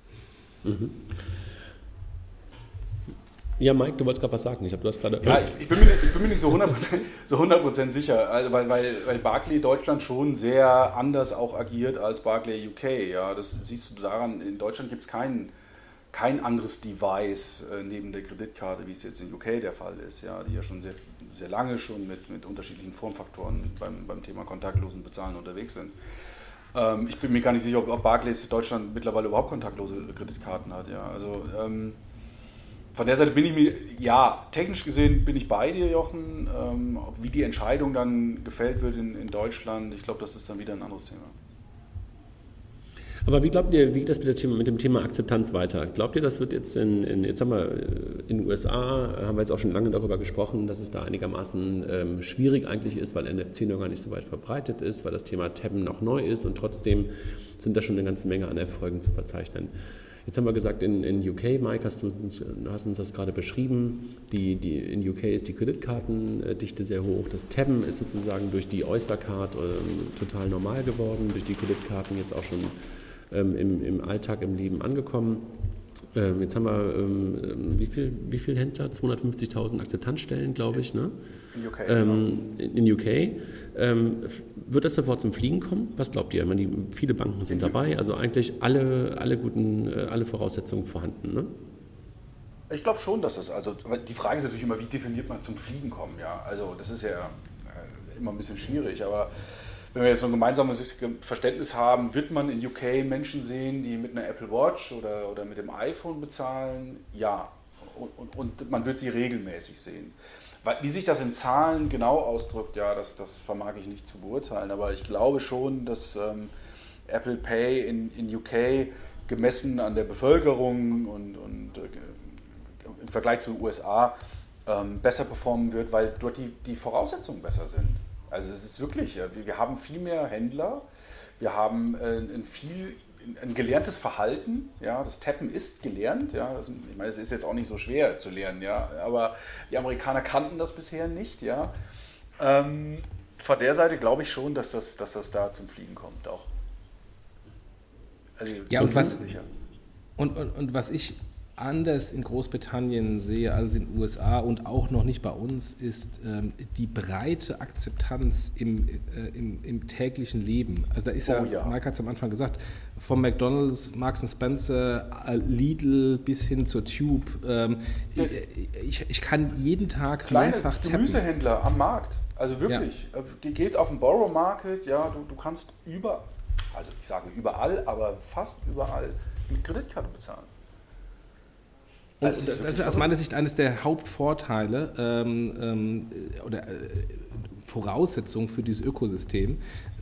Mhm. Ja, Mike, du wolltest gerade was sagen. Ich hab, du hast grade... ja, ich, ich, bin mir, ich bin mir nicht so hundert Prozent, so hundert Prozent sicher, also weil, weil, weil Barclay Deutschland schon sehr anders auch agiert als Barclay U K. Ja, das siehst du daran, in Deutschland gibt es kein, kein anderes Device äh, neben der Kreditkarte, wie es jetzt in U K der Fall ist, ja, die ja schon sehr, sehr lange schon mit, mit unterschiedlichen Formfaktoren beim, beim Thema kontaktlosen Bezahlen unterwegs sind. Ähm, ich bin mir gar nicht sicher, ob, ob Barclays Deutschland mittlerweile überhaupt kontaktlose Kreditkarten hat. Ja, also... Ähm, Von der Seite bin ich mir, ja, technisch gesehen bin ich bei dir, Jochen. Ähm, wie die Entscheidung dann gefällt wird in, in Deutschland, ich glaube, das ist dann wieder ein anderes Thema. Aber wie glaubt ihr, wie geht das mit, der Thema, mit dem Thema Akzeptanz weiter? Glaubt ihr, das wird jetzt in, in jetzt haben wir in den U S A, haben wir jetzt auch schon lange darüber gesprochen, dass es da einigermaßen ähm, schwierig eigentlich ist, weil N F C noch gar nicht so weit verbreitet ist, weil das Thema Tappen noch neu ist und trotzdem sind da schon eine ganze Menge an Erfolgen zu verzeichnen. Jetzt haben wir gesagt, in, in U K, Mike, hast du uns, hast uns das gerade beschrieben, die, die, in U K ist die Kreditkartendichte sehr hoch, das Tabben ist sozusagen durch die Oyster Card ähm, total normal geworden, durch die Kreditkarten jetzt auch schon ähm, im, im Alltag, im Leben angekommen. Ähm, jetzt haben wir, ähm, wie viel, wie viel Händler? zweihundertfünfzigtausend Akzeptanzstellen, glaube ich, ne? In U K. Ähm, in U K. Ähm, wird das sofort zum Fliegen kommen? Was glaubt ihr? Ich meine, die, viele Banken sind dabei, also eigentlich alle, alle guten, alle Voraussetzungen vorhanden, ne? Ich glaube schon, dass das, also die Frage ist natürlich immer, wie definiert man zum Fliegen kommen, ja? Also das ist ja immer ein bisschen schwierig, aber wenn wir jetzt so ein gemeinsames Verständnis haben, wird man in U K Menschen sehen, die mit einer Apple Watch oder, oder mit dem iPhone bezahlen? Ja, und, und, und man wird sie regelmäßig sehen. Wie sich das in Zahlen genau ausdrückt, ja, das, das vermag ich nicht zu beurteilen, aber ich glaube schon, dass ähm, Apple Pay in, in U K gemessen an der Bevölkerung und, und äh, im Vergleich zu den U S A ähm, besser performen wird, weil dort die, die Voraussetzungen besser sind. Also es ist wirklich, ja, wir, wir haben viel mehr Händler, Wir haben äh, ein viel ein gelerntes Verhalten, ja, das Tappen ist gelernt, ja, das, ich meine, es ist jetzt auch nicht so schwer zu lernen, ja, aber die Amerikaner kannten das bisher nicht, ja. Ähm, von der Seite glaube ich schon, dass das, dass das da zum Fliegen kommt auch. Also, ja, und was, und, und, und was ich anders in Großbritannien sehe als in den U S A und auch noch nicht bei uns, ist ähm, die breite Akzeptanz im, äh, im, im täglichen Leben. Also da ist oh, ja, ja, Mike hat es am Anfang gesagt, von McDonald's, Marks and Spencer, Lidl bis hin zur Tube. Ähm, ja. ich, ich kann jeden Tag Kleine mehrfach tappen. Gemüsehändler am Markt, also wirklich. Ja. Geht auf den Borough Market, ja, du, du kannst über, also ich sage überall, aber fast überall mit Kreditkarte bezahlen. Und das ist, das ist aus meiner Sicht eines der Hauptvorteile ähm, ähm, oder äh, Voraussetzungen für dieses Ökosystem,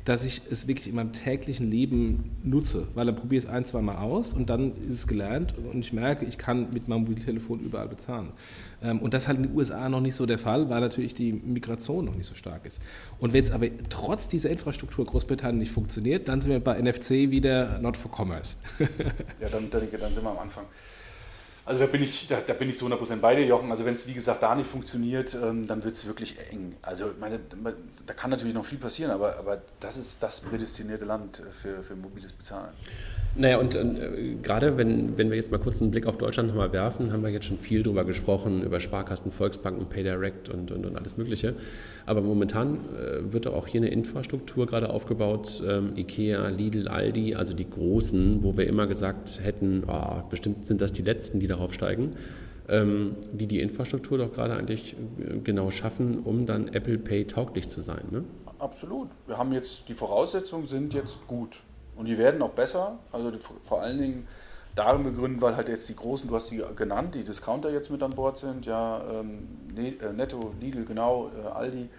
dass ich es wirklich in meinem täglichen Leben nutze, weil dann probiere ich es ein, zwei Mal aus und dann ist es gelernt und ich merke, ich kann mit meinem Mobiltelefon überall bezahlen. Ähm, und das ist halt in den U S A noch nicht so der Fall, weil natürlich die Migration noch nicht so stark ist. Und wenn es aber trotz dieser Infrastruktur Großbritannien nicht funktioniert, dann sind wir bei N F C wieder not for commerce. Ja, dann, dann, dann sind wir am Anfang. Also da bin ich, da, da bin ich zu hundert Prozent bei dir, Jochen. Also wenn es, wie gesagt, da nicht funktioniert, ähm, dann wird es wirklich eng. Also ich meine, da kann natürlich noch viel passieren, aber, aber das ist das prädestinierte Land für, für mobiles Bezahlen. Naja, und äh, gerade wenn, wenn wir jetzt mal kurz einen Blick auf Deutschland nochmal werfen, haben wir jetzt schon viel drüber gesprochen, über Sparkassen, Volksbanken, Paydirekt und, und, und alles Mögliche. Aber momentan äh, wird doch auch hier eine Infrastruktur gerade aufgebaut, ähm, Ikea, Lidl, Aldi, also die Großen, wo wir immer gesagt hätten, oh, bestimmt sind das die Letzten, die da aufsteigen, die die Infrastruktur doch gerade eigentlich genau schaffen, um dann Apple Pay tauglich zu sein. Ne? Absolut. Wir haben jetzt, die Voraussetzungen sind jetzt gut und die werden auch besser. Also die, vor allen Dingen darin begründen, weil halt jetzt die Großen, du hast sie genannt, die Discounter jetzt mit an Bord sind, ja, Netto, Lidl, genau, Aldi.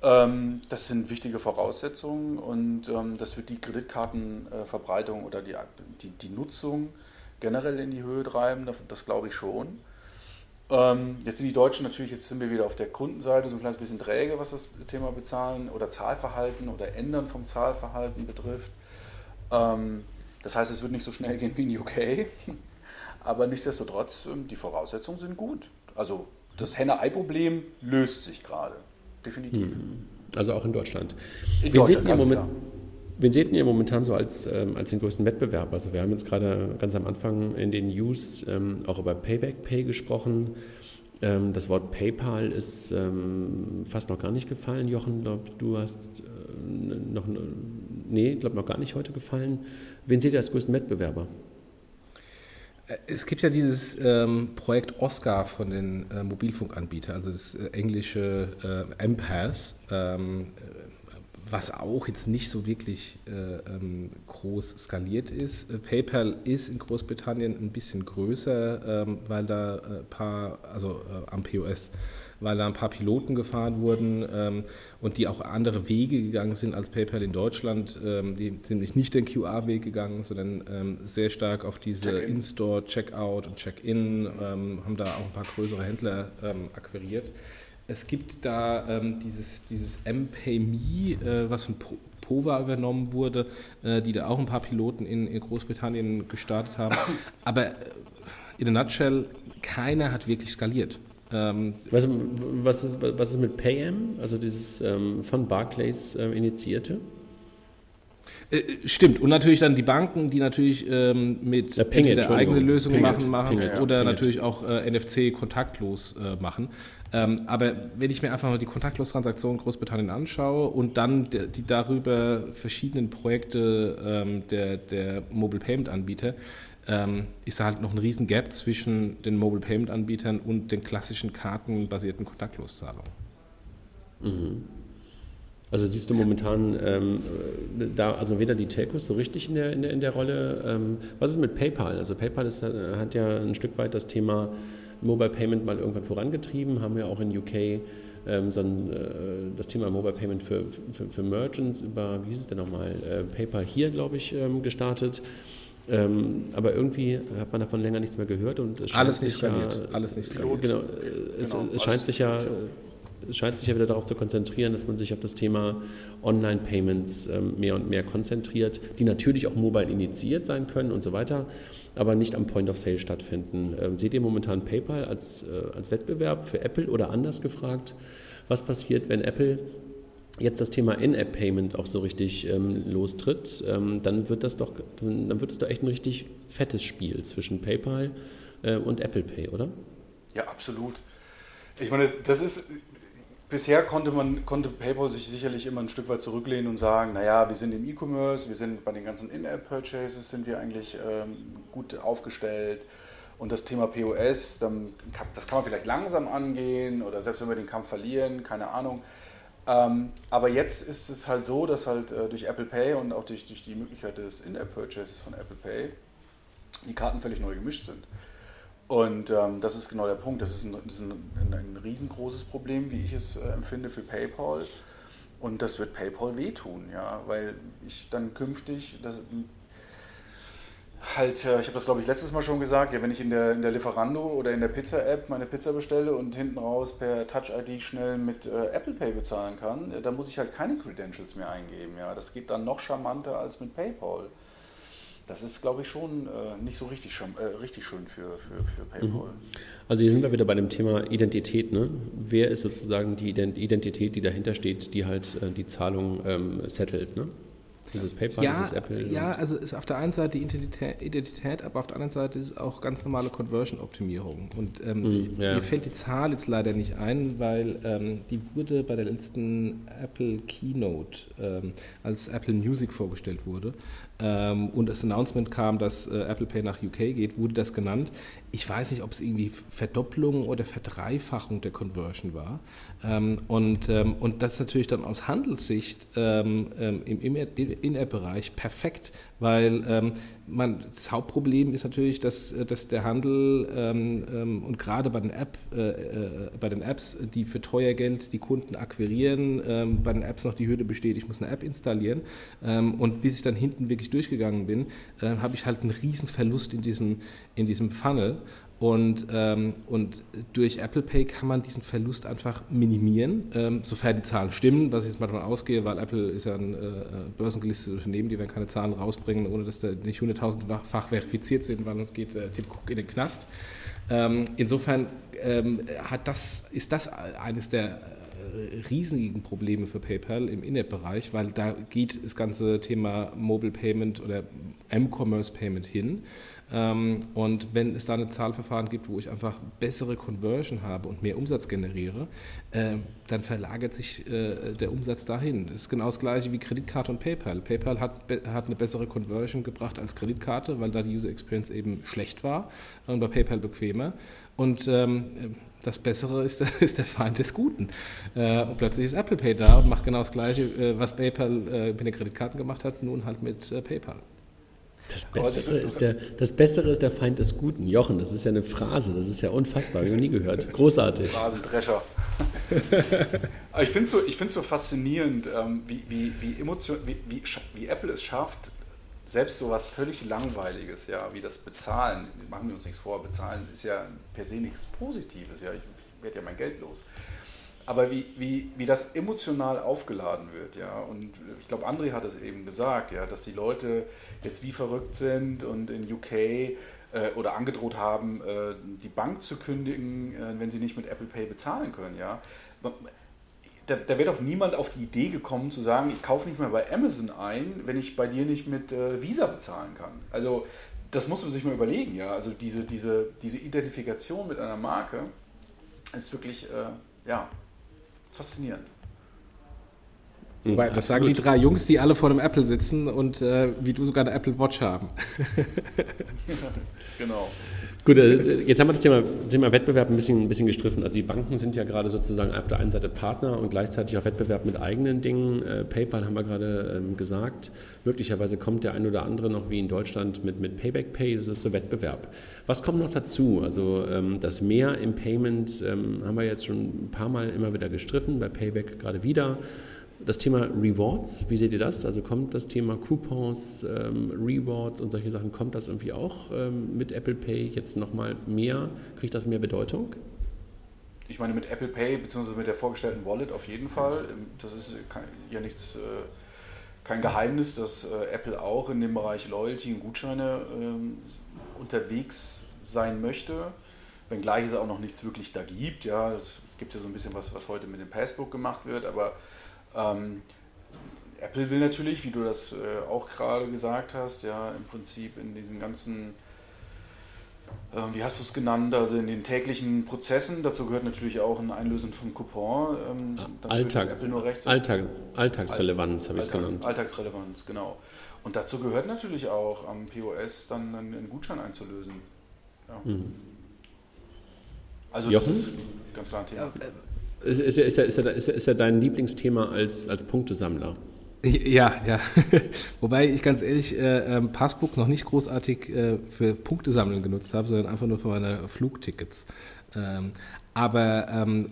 Das sind wichtige Voraussetzungen und das wird die Kreditkartenverbreitung oder die, die, die Nutzung generell in die Höhe treiben, das, das glaube ich schon. Ähm, jetzt sind die Deutschen natürlich, jetzt sind wir wieder auf der Kundenseite so ein kleines bisschen träge, was das Thema Bezahlen oder Zahlverhalten oder Ändern vom Zahlverhalten betrifft. Ähm, das heißt, es wird nicht so schnell gehen wie in U K, aber nichtsdestotrotz, die Voraussetzungen sind gut. Also das Henne-Ei-Problem löst sich gerade, definitiv. Also auch in Deutschland. In Deutschland, ganz klar. Wen seht ihr momentan so als, ähm, als den größten Wettbewerb? Also wir haben jetzt gerade ganz am Anfang in den News ähm, auch über Payback Pay gesprochen. Ähm, das Wort PayPal ist ähm, fast noch gar nicht gefallen. Jochen, glaub, du hast äh, noch, nee, glaub noch gar nicht heute gefallen. Wen seht ihr als größten Wettbewerber? Es gibt ja dieses ähm, Projekt Oscar von den äh, Mobilfunkanbietern, also das äh, englische äh, M P A S. Ähm, was auch jetzt nicht so wirklich äh, ähm, groß skaliert ist. Äh, PayPal ist in Großbritannien ein bisschen größer, ähm, weil da ein paar, also äh, am P O S, weil da ein paar Piloten gefahren wurden ähm, und die auch andere Wege gegangen sind als PayPal in Deutschland, ähm, die nämlich nicht den Q R-Weg gegangen, sondern ähm, sehr stark auf diese Check-in. In-Store, Check-out und Check-in, ähm, haben da auch ein paar größere Händler ähm, akquiriert. Es gibt da ähm, dieses, dieses M-Pay-Me, äh, was von po- Pova übernommen wurde, äh, die da auch ein paar Piloten in, in Großbritannien gestartet haben. Aber äh, in a nutshell, keiner hat wirklich skaliert. Ähm, was, was, ist, was ist mit PayM, also dieses ähm, von Barclays äh, initiierte? Stimmt. Und natürlich dann die Banken, die natürlich ähm, mit ja, Ping entweder eigene Lösungen Ping machen, machen Ping oder Ping natürlich Ping auch äh, N F C kontaktlos äh, machen. Ähm, aber wenn ich mir einfach mal die Kontaktlos-Transaktion in Großbritannien anschaue und dann de- die darüber verschiedenen Projekte ähm, der, der Mobile-Payment-Anbieter, ähm, ist da halt noch ein riesen Gap zwischen den Mobile-Payment-Anbietern und den klassischen kartenbasierten Kontaktlos-Zahlungen. Mhm. Also siehst du momentan ähm, da also weder die Telcos so richtig in der, in der, in der Rolle. Ähm, was ist mit PayPal? Also PayPal ist, hat ja ein Stück weit das Thema Mobile Payment mal irgendwann vorangetrieben, haben wir auch in U K ähm, so ein, äh, das Thema Mobile Payment für, für, für Merchants über, wie hieß es denn nochmal, äh, PayPal hier, glaube ich, ähm, gestartet. Ähm, aber irgendwie hat man davon länger nichts mehr gehört. Und es scheint alles nicht skaliert. Ja, alles nicht skaliert. Genau, äh, genau, es, es scheint sich ja... scheint sich ja wieder darauf zu konzentrieren, dass man sich auf das Thema Online-Payments ähm, mehr und mehr konzentriert, die natürlich auch mobile initiiert sein können und so weiter, aber nicht am Point of Sale stattfinden. Ähm, seht ihr momentan PayPal als, äh, als Wettbewerb für Apple oder anders gefragt, was passiert, wenn Apple jetzt das Thema In-App-Payment auch so richtig ähm, lostritt, ähm, dann wird das doch, dann wird es doch echt ein richtig fettes Spiel zwischen PayPal äh, und Apple Pay, oder? Ja, absolut. Ich meine, das ist, bisher konnte man, konnte PayPal sich sicherlich immer ein Stück weit zurücklehnen und sagen, naja, wir sind im E-Commerce, wir sind bei den ganzen In-App-Purchases sind wir eigentlich ähm, gut aufgestellt. Und das Thema P O S, dann, das kann man vielleicht langsam angehen oder selbst wenn wir den Kampf verlieren, keine Ahnung. Ähm, aber jetzt ist es halt so, dass halt äh, durch Apple Pay und auch durch, durch die Möglichkeit des In-App-Purchases von Apple Pay die Karten völlig neu gemischt sind. Und ähm, das ist genau der Punkt. Das ist ein, das ist ein, ein riesengroßes Problem, wie ich es äh, empfinde, für PayPal. Und das wird PayPal wehtun, ja, weil ich dann künftig das halt, äh, ich habe das glaube ich letztes Mal schon gesagt, ja, wenn ich in der, in der Lieferando oder in der Pizza-App meine Pizza bestelle und hinten raus per Touch-I D schnell mit äh, Apple Pay bezahlen kann, dann muss ich halt keine Credentials mehr eingeben. Ja, das geht dann noch charmanter als mit PayPal. Das ist, glaube ich, schon äh, nicht so richtig, äh, richtig schön für, für, für PayPal. Also hier sind wir wieder bei dem Thema Identität. Ne? Wer ist sozusagen die Identität, die dahinter steht, die halt äh, die Zahlung ähm, settelt? Ne? Ist es PayPal, ja, ist es Apple? Ja, also ist auf der einen Seite die Identität, aber auf der anderen Seite ist es auch ganz normale Conversion-Optimierung. Und ähm, mm, yeah. mir fällt die Zahl jetzt leider nicht ein, weil ähm, die wurde bei der letzten Apple Keynote, ähm, als Apple Music vorgestellt wurde ähm, und das Announcement kam, dass äh, Apple Pay nach U K geht, wurde das genannt. Ich weiß nicht, ob es irgendwie Verdopplung oder Verdreifachung der Conversion war. Ähm, und, ähm, und das ist natürlich dann aus Handelssicht ähm, ähm, im Internet In-App-Bereich perfekt, weil ähm, man, das Hauptproblem ist natürlich, dass, dass der Handel ähm, ähm, und gerade bei den, App, äh, äh, bei den Apps, die für teuer Geld die Kunden akquirieren, ähm, bei den Apps noch die Hürde besteht, ich muss eine App installieren ähm, und bis ich dann hinten wirklich durchgegangen bin, äh, habe ich halt einen riesen Verlust in diesem, in diesem Funnel. Und, ähm, und durch Apple Pay kann man diesen Verlust einfach minimieren, ähm, sofern die Zahlen stimmen, was ich jetzt mal davon ausgehe, weil Apple ist ja ein äh, börsengelistetes Unternehmen, die werden keine Zahlen rausbringen, ohne dass da nicht hunderttausendfach verifiziert sind, weil sonst geht äh, Tim Cook in den Knast. Ähm, insofern ähm, hat das, ist das eines der riesigen Probleme für PayPal im In-App-Bereich, weil da geht das ganze Thema Mobile Payment oder M-Commerce Payment hin. Und wenn es da eine Zahlverfahren gibt, wo ich einfach bessere Conversion habe und mehr Umsatz generiere, dann verlagert sich der Umsatz dahin. Das ist genau das Gleiche wie Kreditkarte und PayPal. PayPal hat, hat eine bessere Conversion gebracht als Kreditkarte, weil da die User Experience eben schlecht war und bei PayPal bequemer. Und ähm, das Bessere ist, ist der Feind des Guten. Äh, und plötzlich ist Apple Pay da und macht genau das Gleiche, äh, was PayPal äh, mit den Kreditkarten gemacht hat, nun halt mit äh, PayPal. Das Bessere, ist der, das Bessere ist der Feind des Guten. Jochen, das ist ja eine Phrase, das ist ja unfassbar, habe ich noch nie gehört. Großartig. Phrasendrescher. Aber ich finde es so, so faszinierend, ähm, wie, wie, wie, emotion, wie, wie, wie Apple es schafft, selbst so was völlig Langweiliges, ja, wie das Bezahlen, machen wir uns nichts vor, Bezahlen ist ja per se nichts Positives, ja, ich werde ja mein Geld los. Aber wie, wie, wie das emotional aufgeladen wird, ja, und ich glaube, André hat es eben gesagt, ja, dass die Leute jetzt wie verrückt sind und in U K äh, oder angedroht haben, äh, die Bank zu kündigen, äh, wenn sie nicht mit Apple Pay bezahlen können, ja. Da, da wäre doch niemand auf die Idee gekommen zu sagen, ich kaufe nicht mehr bei Amazon ein, wenn ich bei dir nicht mit äh, Visa bezahlen kann. Also das muss man sich mal überlegen, ja. Also diese, diese, diese Identifikation mit einer Marke ist wirklich, äh, ja, faszinierend. Wobei, das sagen die drei Jungs, die alle vor dem Apple sitzen und äh, wie du sogar eine Apple Watch haben. Genau. Gut, jetzt haben wir das Thema, Thema Wettbewerb ein bisschen, ein bisschen gestriffen. Also die Banken sind ja gerade sozusagen auf der einen Seite Partner und gleichzeitig auch Wettbewerb mit eigenen Dingen. Äh, PayPal haben wir gerade ähm, gesagt. Möglicherweise kommt der ein oder andere noch wie in Deutschland mit, mit Payback Pay, das ist so Wettbewerb. Was kommt noch dazu? Also ähm, das Mehr im Payment ähm, haben wir jetzt schon ein paar Mal immer wieder gestriffen, bei Payback gerade wieder. Das Thema Rewards, wie seht ihr das? Also kommt das Thema Coupons, ähm, Rewards und solche Sachen, kommt das irgendwie auch ähm, mit Apple Pay jetzt nochmal mehr? Kriegt das mehr Bedeutung? Ich meine, mit Apple Pay bzw. mit der vorgestellten Wallet auf jeden Fall. Das ist ja nichts, kein Geheimnis, dass Apple auch in dem Bereich Loyalty und Gutscheine unterwegs sein möchte, wenngleich es auch noch nichts wirklich da gibt. Ja, es gibt ja so ein bisschen was, was heute mit dem Passbook gemacht wird, aber ähm, Apple will natürlich, wie du das äh, auch gerade gesagt hast, ja, im Prinzip in diesen ganzen, äh, wie hast du es genannt, also in den täglichen Prozessen, dazu gehört natürlich auch ein Einlösen von Coupon. Ähm, Alltags, nur rechts, Alltag, Alltagsrelevanz Alltag, habe ich es Alltag, genannt. Alltagsrelevanz, genau. Und dazu gehört natürlich auch am P O S dann einen Gutschein einzulösen. Ja. Mhm. Also das Jochen? Ist ganz klar ein Thema. Ja, äh, Ist, ist, ist, ja, ist, ja, ist, ja, ist ja dein Lieblingsthema als, als Punktesammler. Ja, ja. Wobei ich ganz ehrlich äh, Passbook noch nicht großartig äh, für Punktesammeln genutzt habe, sondern einfach nur für meine Flugtickets. Ähm, aber ähm,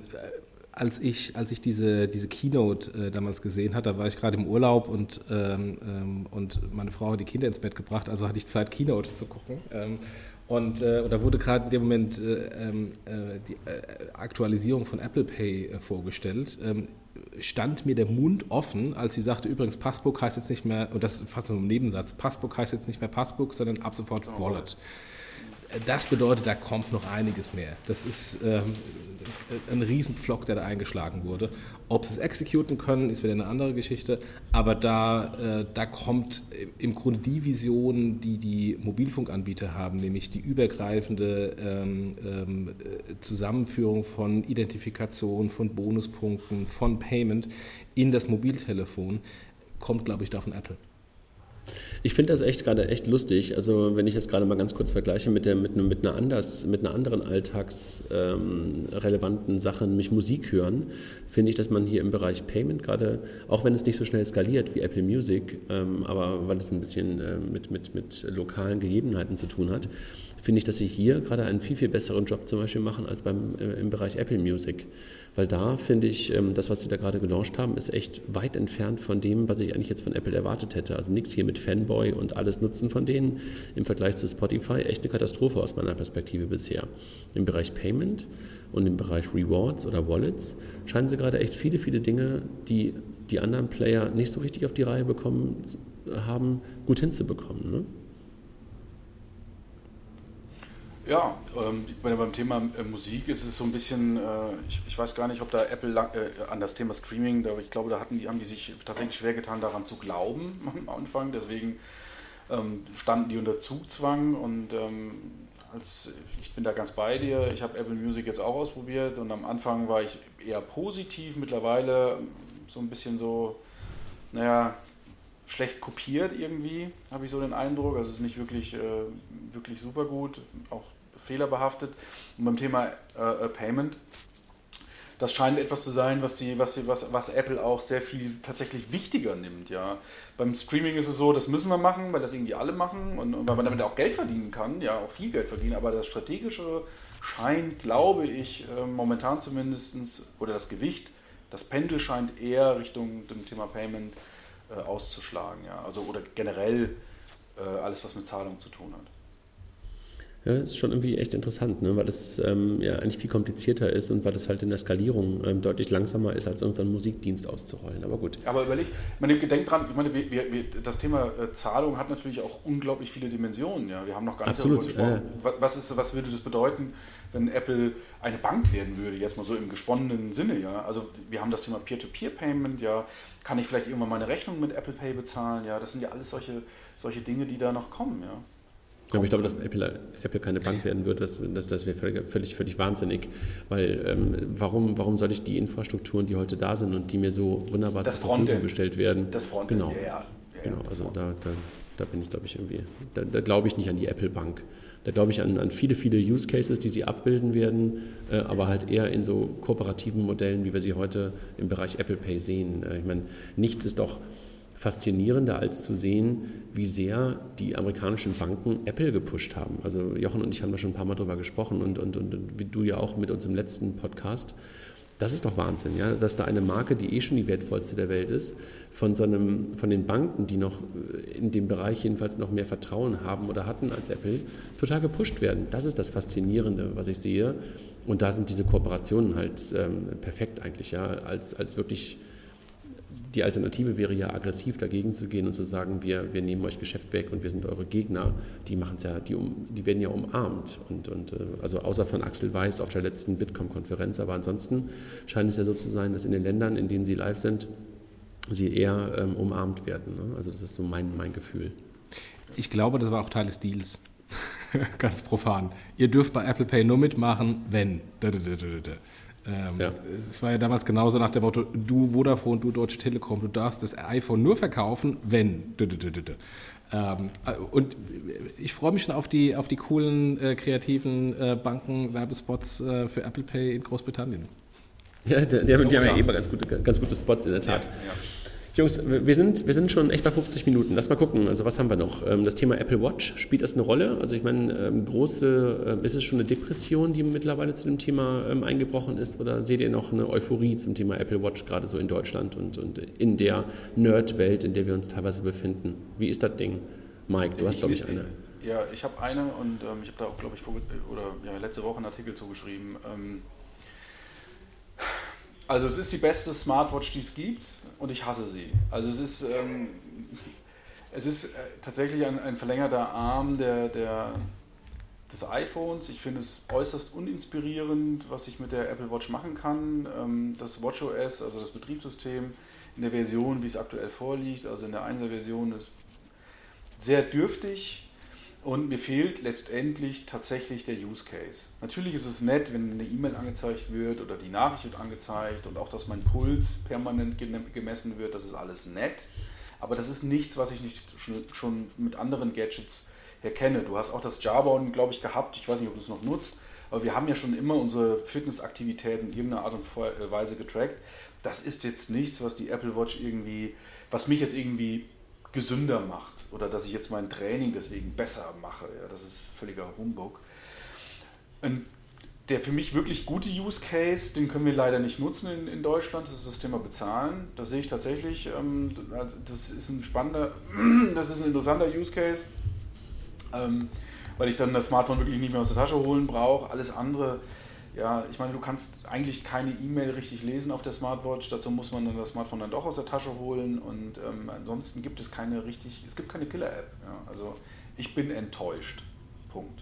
als ich, als ich diese, diese Keynote äh, damals gesehen hatte, da war ich gerade im Urlaub und, ähm, ähm, und meine Frau hat die Kinder ins Bett gebracht, also hatte ich Zeit, Keynote zu gucken. Ähm, Und, äh, und da wurde gerade in dem Moment äh, äh, die äh, Aktualisierung von Apple Pay äh, vorgestellt. Ähm, stand mir der Mund offen, als sie sagte, übrigens, Passbook heißt jetzt nicht mehr, und das fast nur im Nebensatz, Passbook heißt jetzt nicht mehr Passbook, sondern ab sofort Wallet. Das bedeutet, da kommt noch einiges mehr. Das ist ähm, ein Riesenpflock, der da eingeschlagen wurde. Ob sie es exekuten können, ist wieder eine andere Geschichte. Aber da, äh, da kommt im Grunde die Vision, die die Mobilfunkanbieter haben, nämlich die übergreifende ähm, ähm, Zusammenführung von Identifikation, von Bonuspunkten, von Payment in das Mobiltelefon, kommt, glaube ich, da von Apple. Ich finde das echt gerade echt lustig. Also wenn ich jetzt gerade mal ganz kurz vergleiche mit der mit, mit, einer, anders, mit einer anderen alltagsrelevanten ähm, Sache, nämlich Musik hören, finde ich, dass man hier im Bereich Payment gerade, auch wenn es nicht so schnell skaliert wie Apple Music, ähm, aber weil es ein bisschen äh, mit, mit, mit lokalen Gegebenheiten zu tun hat, finde ich, dass sie hier gerade einen viel, viel besseren Job zum Beispiel machen als beim, äh, im Bereich Apple Music. Weil da finde ich, ähm, das, was sie da gerade gelauncht haben, ist echt weit entfernt von dem, was ich eigentlich jetzt von Apple erwartet hätte. Also nichts hier mit Fanboy und alles Nutzen von denen im Vergleich zu Spotify. Echt eine Katastrophe aus meiner Perspektive bisher. Im Bereich Payment und im Bereich Rewards oder Wallets scheinen sie gerade echt viele, viele Dinge, die die anderen Player nicht so richtig auf die Reihe bekommen haben, gut hinzubekommen, ne? Ja, ähm, beim Thema Musik ist es so ein bisschen, äh, ich, ich weiß gar nicht, ob da Apple lang, äh, an das Thema Streaming, da, ich glaube, da hatten die, haben die sich tatsächlich schwer getan, daran zu glauben am Anfang. Deswegen ähm, standen die unter Zugzwang und ähm, als, ich bin da ganz bei dir. Ich habe Apple Music jetzt auch ausprobiert und am Anfang war ich eher positiv, mittlerweile so ein bisschen so, naja, schlecht kopiert irgendwie, habe ich so den Eindruck. Also es ist nicht wirklich, äh, wirklich super gut, auch fehlerbehaftet. Und beim Thema äh, Payment, das scheint etwas zu sein, was, die, was, die, was, was Apple auch sehr viel tatsächlich wichtiger nimmt. Ja. Beim Streaming ist es so, das müssen wir machen, weil das irgendwie alle machen und, und weil man damit auch Geld verdienen kann, ja, auch viel Geld verdienen. Aber das Strategische scheint, glaube ich, äh, momentan zumindest, oder das Gewicht, das Pendel scheint eher Richtung dem Thema Payment äh, auszuschlagen. Ja. Also, oder generell äh, alles, was mit Zahlung zu tun hat. Ja, das ist schon irgendwie echt interessant, ne? Weil das ähm, ja eigentlich viel komplizierter ist und weil das halt in der Skalierung ähm, deutlich langsamer ist, als unseren Musikdienst auszurollen, aber gut. Aber überleg, man denkt dran, ich meine, wir, wir, das Thema äh, Zahlung hat natürlich auch unglaublich viele Dimensionen, ja, wir haben noch gar nicht Absolut. darüber gesprochen. Äh. Was, ist, was würde das bedeuten, wenn Apple eine Bank werden würde, jetzt mal so im gesponnenen Sinne, ja, also wir haben das Thema Peer-to-Peer-Payment, ja, kann ich vielleicht irgendwann meine Rechnung mit Apple Pay bezahlen, ja, das sind ja alles solche, solche Dinge, die da noch kommen, ja. Aber ich glaube, dass Apple, Apple keine Bank werden wird, das, das, das wäre völlig, völlig wahnsinnig, weil ähm, warum, warum soll ich die Infrastrukturen, die heute da sind und die mir so wunderbar zur Verfügung gestellt werden, das Frontend, genau, ja, ja, genau, das also da, da, da bin ich, glaube ich, irgendwie, da, da glaube ich nicht an die Apple Bank, da glaube ich an, an viele, viele Use Cases, die sie abbilden werden, äh, aber halt eher in so kooperativen Modellen, wie wir sie heute im Bereich Apple Pay sehen. Äh, ich meine, nichts ist doch faszinierender als zu sehen, wie sehr die amerikanischen Banken Apple gepusht haben. Also Jochen und ich haben da schon ein paar Mal drüber gesprochen und, und, und, und du ja auch mit uns im letzten Podcast. Das ist doch Wahnsinn, ja, dass da eine Marke, die eh schon die wertvollste der Welt ist, von so einem, von den Banken, die noch in dem Bereich jedenfalls noch mehr Vertrauen haben oder hatten als Apple, total gepusht werden. Das ist das Faszinierende, was ich sehe. Und da sind diese Kooperationen halt ähm, perfekt eigentlich, ja, als, als wirklich die Alternative wäre ja, aggressiv dagegen zu gehen und zu sagen, wir, wir nehmen euch Geschäft weg und wir sind eure Gegner. Die machen's ja, die, um, die werden ja umarmt. Und, und, also außer von Axel Weiß auf der letzten Bitkom-Konferenz. Aber ansonsten scheint es ja so zu sein, dass in den Ländern, in denen sie live sind, sie eher ähm, umarmt werden. Ne? Also das ist so mein, mein Gefühl. Ich glaube, das war auch Teil des Deals. Ganz profan. Ihr dürft bei Apple Pay nur mitmachen, wenn... Ähm, ja. Es war ja damals genauso nach dem Motto, du Vodafone, du Deutsche Telekom, du darfst das iPhone nur verkaufen, wenn. Ähm, und ich freue mich schon auf die, auf die coolen, äh, kreativen äh, Banken-Werbespots äh, für Apple Pay in Großbritannien. Ja, die, die haben, die haben ja eh mal ganz gute, ganz gute Spots in der Tat. Ja, ja. Jungs, wir sind, wir sind schon echt bei fünfzig Minuten. Lass mal gucken, also was haben wir noch? Das Thema Apple Watch, spielt das eine Rolle? Also ich meine, große, ist es schon eine Depression, die mittlerweile zu dem Thema eingebrochen ist? Oder seht ihr noch eine Euphorie zum Thema Apple Watch, gerade so in Deutschland und, und in der Nerd-Welt, in der wir uns teilweise befinden? Wie ist das Ding? Mike, du hast, glaube ich, eine. Ja, ich habe eine und ähm, ich habe da auch, glaube ich, vor, oder, ja, letzte Woche einen Artikel zugeschrieben. Ähm, Also es ist die beste Smartwatch, die es gibt, und ich hasse sie. Also es ist, ähm, es ist tatsächlich ein, ein verlängerter Arm der, der, des iPhones. Ich finde es äußerst uninspirierend, was ich mit der Apple Watch machen kann. Ähm, das WatchOS, also das Betriebssystem, in der Version, wie es aktuell vorliegt, also in der Einser-Version, ist sehr dürftig. Und mir fehlt letztendlich tatsächlich der Use Case. Natürlich ist es nett, wenn eine E-Mail angezeigt wird oder die Nachricht wird angezeigt und auch, dass mein Puls permanent gemessen wird, das ist alles nett. Aber das ist nichts, was ich nicht schon mit anderen Gadgets erkenne. Du hast auch das Jawbone, glaube ich, gehabt. Ich weiß nicht, ob du es noch nutzt. Aber wir haben ja schon immer unsere Fitnessaktivitäten in irgendeiner Art und Weise getrackt. Das ist jetzt nichts, was die Apple Watch irgendwie, was mich jetzt irgendwie gesünder macht. Oder dass ich jetzt mein Training deswegen besser mache. Ja, das ist völliger Humbug. Und der für mich wirklich gute Use Case, den können wir leider nicht nutzen in, in Deutschland, das ist das Thema Bezahlen. Da sehe ich tatsächlich, ähm, das ist ein spannender, das ist ein interessanter Use Case, ähm, weil ich dann das Smartphone wirklich nicht mehr aus der Tasche holen brauche. Alles andere, ja, ich meine, du kannst eigentlich keine E-Mail richtig lesen auf der Smartwatch, dazu muss man dann das Smartphone dann doch aus der Tasche holen, und ähm, ansonsten gibt es keine richtig, es gibt keine Killer-App. Ja. Also ich bin enttäuscht. Punkt.